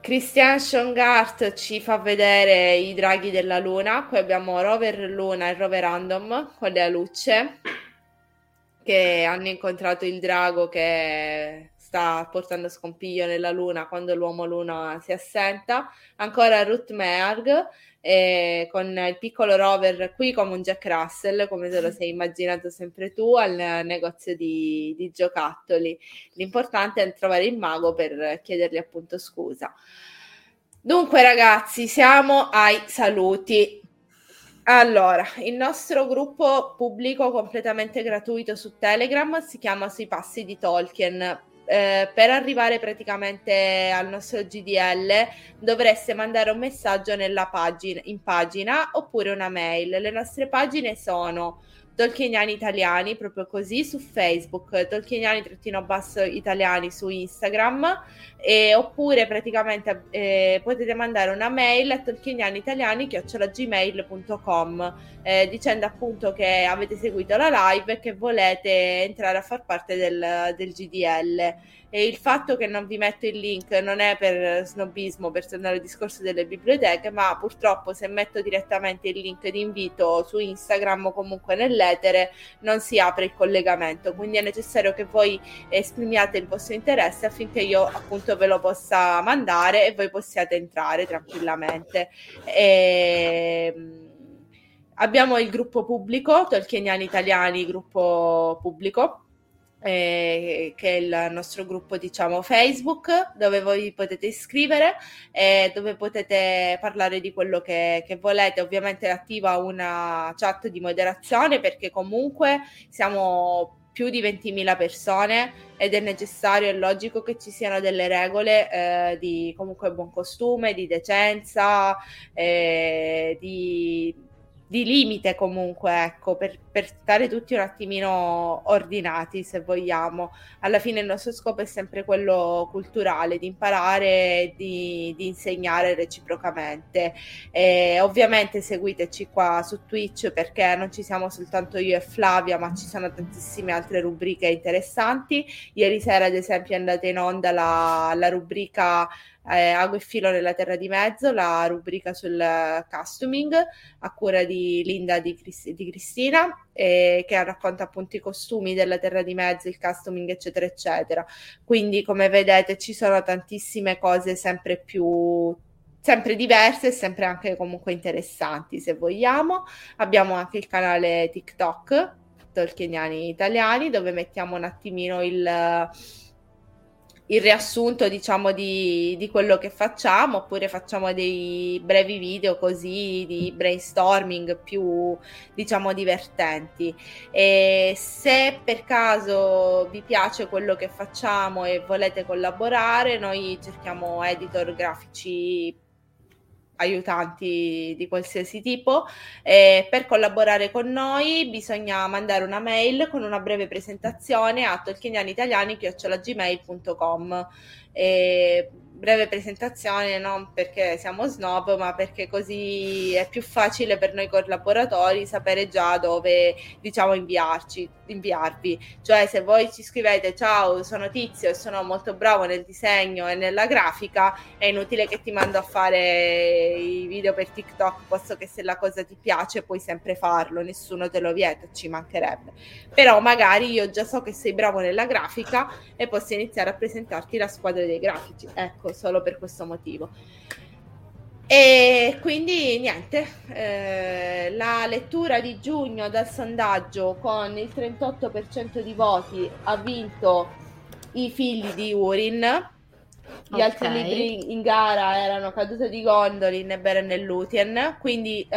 Christian Schongart ci fa vedere i draghi della luna. Qui abbiamo Rover Luna e Roverandom con le alucce che hanno incontrato il drago che sta portando scompiglio nella luna quando l'uomo luna si assenta. Ancora Ruth Mearg con il piccolo Rover qui come un Jack Russell, come te lo sei immaginato sempre tu, al negozio di giocattoli. L'importante è trovare il mago per chiedergli appunto scusa. Dunque ragazzi, siamo ai saluti. Allora, il nostro gruppo pubblico completamente gratuito su Telegram si chiama Sui Passi di Tolkien. Per arrivare praticamente al nostro GDL dovreste mandare un messaggio in pagina oppure una mail. Le nostre pagine sono Tolkieniani Italiani, proprio così, su Facebook, Tolkieniani-Italiani su Instagram, oppure praticamente potete mandare una mail a tolkienianitaliani@gmail.com dicendo appunto che avete seguito la live e che volete entrare a far parte del GDL. E il fatto che non vi metto il link non è per snobismo, per tornare al discorso delle biblioteche, ma purtroppo se metto direttamente il link di invito su Instagram o comunque nell'etere non si apre il collegamento, quindi è necessario che voi esprimiate il vostro interesse affinché io appunto ve lo possa mandare e voi possiate entrare tranquillamente. Abbiamo il gruppo pubblico Tolkieniani Italiani, gruppo pubblico, che è il nostro gruppo, diciamo, Facebook, dove voi potete iscrivere e dove potete parlare di quello che volete. Ovviamente è attiva una chat di moderazione perché comunque siamo più di 20.000 persone ed è necessario e logico che ci siano delle regole di comunque buon costume, di decenza, di limite comunque, ecco, per stare tutti un attimino ordinati, se vogliamo. Alla fine il nostro scopo è sempre quello culturale, di imparare, di insegnare reciprocamente. E ovviamente seguiteci qua su Twitch perché non ci siamo soltanto io e Flavia, ma ci sono tantissime altre rubriche interessanti. Ieri sera ad esempio è andata in onda la rubrica Ago e Filo nella Terra di Mezzo, la rubrica sul costuming a cura di Linda di Cristina, che racconta appunto i costumi della Terra di Mezzo, il costuming eccetera eccetera. Quindi come vedete ci sono tantissime cose sempre diverse e sempre anche comunque interessanti, se vogliamo. Abbiamo anche il canale TikTok Tolkieniani Italiani, dove mettiamo un attimino il riassunto, diciamo, di quello che facciamo, oppure facciamo dei brevi video così di brainstorming più, diciamo, divertenti. E se per caso vi piace quello che facciamo e volete collaborare, noi cerchiamo editor grafici, aiutanti di qualsiasi tipo. Per collaborare con noi bisogna mandare una mail con una breve presentazione a tolkienianitaliani@gmail.com. breve presentazione, non perché siamo snob, ma perché così è più facile per noi collaboratori sapere già dove, diciamo, inviarvi. Cioè, se voi ci scrivete ciao, sono Tizio e sono molto bravo nel disegno e nella grafica, è inutile che ti mando a fare i video per TikTok, posto che se la cosa ti piace puoi sempre farlo, nessuno te lo vieta, ci mancherebbe. Però magari io già so che sei bravo nella grafica e posso iniziare a presentarti la squadra dei grafici, ecco, solo per questo motivo. E quindi niente, la lettura di giugno dal sondaggio con il 38% di voti ha vinto I Figli di Húrin. Gli altri libri in gara erano Cadute di Gondolin e Beren e Lúthien, quindi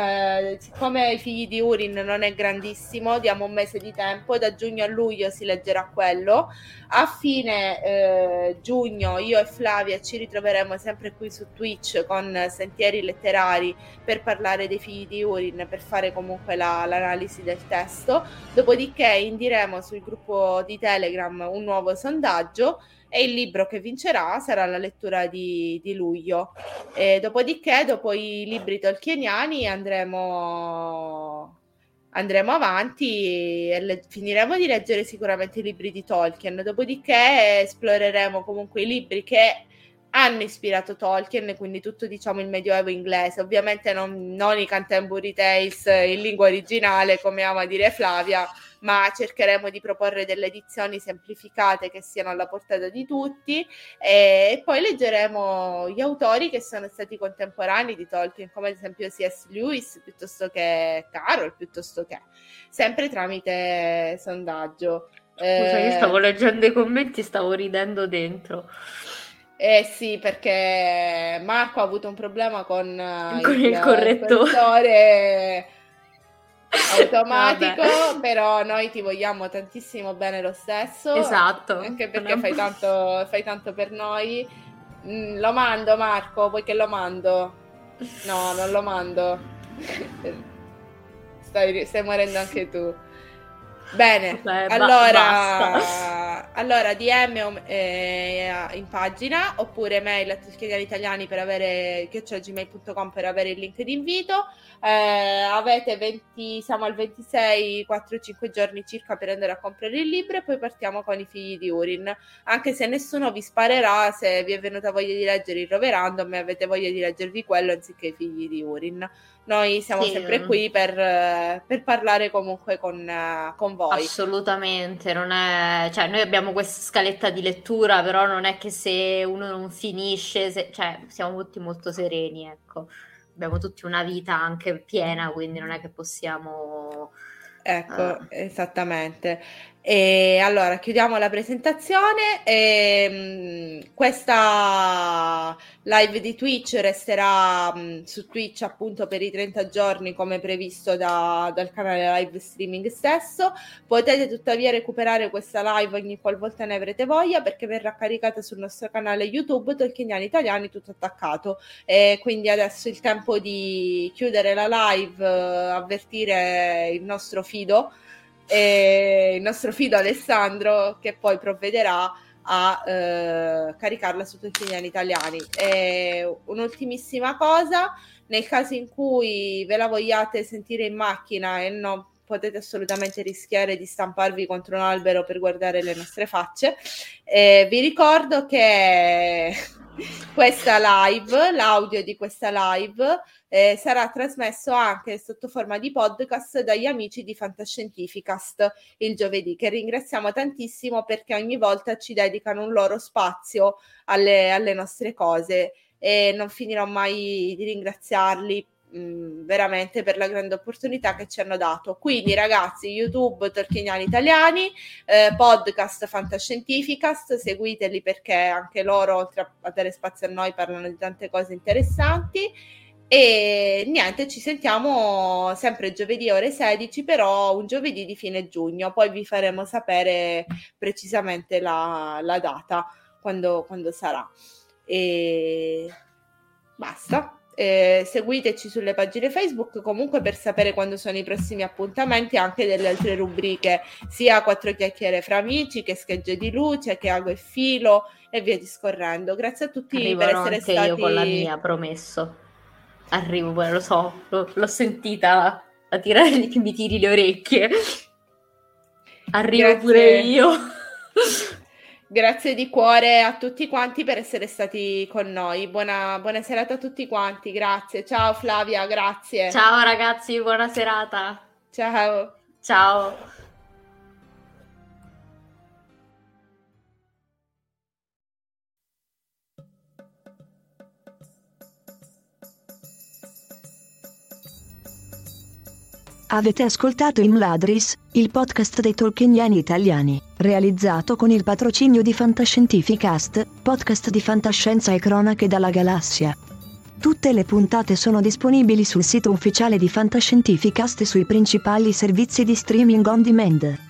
siccome I Figli di Húrin non è grandissimo, diamo un mese di tempo, da giugno a luglio si leggerà quello. A fine giugno io e Flavia ci ritroveremo sempre qui su Twitch con Sentieri Letterari per parlare dei Figli di Húrin, per fare comunque l'analisi del testo. Dopodiché indiremo sul gruppo di Telegram un nuovo sondaggio e il libro che vincerà sarà la lettura di luglio. E dopodiché, dopo i libri tolkieniani, andremo avanti e finiremo di leggere sicuramente i libri di Tolkien. Dopodiché esploreremo comunque i libri che hanno ispirato Tolkien, quindi tutto, diciamo, il Medioevo inglese. Ovviamente non i Canterbury Tales in lingua originale, come ama dire Flavia, ma cercheremo di proporre delle edizioni semplificate che siano alla portata di tutti, e poi leggeremo gli autori che sono stati contemporanei di Tolkien, come ad esempio C.S. Lewis, piuttosto che Carol, piuttosto che, sempre tramite sondaggio. Scusa, io stavo leggendo i commenti, stavo ridendo dentro. Sì, perché Marco ha avuto un problema con il correttore automatico. Vabbè. Però noi ti vogliamo tantissimo bene lo stesso. Esatto. Anche perché fai tanto per noi. Lo mando, Marco? Vuoi che lo mando? No, non lo mando. Stai morendo anche tu. Bene, vabbè, allora DM in pagina, oppure mail a Tolkieniani Italiani per avere @gmail.com per avere il link di invito. Siamo al 26, 4-5 giorni circa per andare a comprare il libro e poi partiamo con I Figli di Húrin, anche se nessuno vi sparerà se vi è venuta voglia di leggere il Roverandom e avete voglia di leggervi quello anziché I Figli di Húrin. Noi siamo sempre qui per parlare comunque con voi. Assolutamente, non è, cioè, noi abbiamo questa scaletta di lettura, però non è che se uno non finisce, cioè, siamo tutti molto sereni, ecco. Abbiamo tutti una vita anche piena, quindi non è che possiamo... Ecco, esattamente. E allora chiudiamo la presentazione. Questa live di Twitch resterà su Twitch appunto per i 30 giorni come previsto dal canale live streaming stesso. Potete tuttavia recuperare questa live ogni qualvolta ne avrete voglia, perché verrà caricata sul nostro canale YouTube Tolkieniani Italiani tutto attaccato. E quindi adesso è il tempo di chiudere la live, avvertire il nostro fido Alessandro, che poi provvederà a caricarla su Tolkieniani Italiani. Un'ultimissima cosa: nel caso in cui ve la vogliate sentire in macchina e non potete assolutamente rischiare di stamparvi contro un albero per guardare le nostre facce, vi ricordo che questa live, l'audio di questa live, sarà trasmesso anche sotto forma di podcast dagli amici di Fantascientificast il giovedì, che ringraziamo tantissimo perché ogni volta ci dedicano un loro spazio alle nostre cose, e non finirò mai di ringraziarli veramente per la grande opportunità che ci hanno dato. Quindi ragazzi, YouTube Tolkieniani Italiani, podcast Fantascientificast, seguiteli perché anche loro, oltre a dare spazio a noi, parlano di tante cose interessanti. E niente, ci sentiamo sempre giovedì ore 16, però un giovedì di fine giugno, poi vi faremo sapere precisamente la data, quando sarà. E basta. Seguiteci sulle pagine Facebook comunque per sapere quando sono i prossimi appuntamenti, anche delle altre rubriche, sia Quattro chiacchiere fra amici, che Schegge di luce, che Ago e filo e via discorrendo. Grazie a tutti. Arriverò per essere stati io con la mia, promesso. Arrivo, lo so, l'ho sentita a tirare, che mi tiri le orecchie. Arrivo. Grazie. Pure io. Grazie di cuore a tutti quanti per essere stati con noi. Buona serata a tutti quanti, grazie. Ciao Flavia, grazie. Ciao ragazzi, buona serata. Ciao. Ciao. Avete ascoltato In Ladris, il podcast dei Tolkieniani italiani, realizzato con il patrocinio di Fantascientificast, podcast di fantascienza e cronache dalla galassia. Tutte le puntate sono disponibili sul sito ufficiale di Fantascientificast e sui principali servizi di streaming on demand.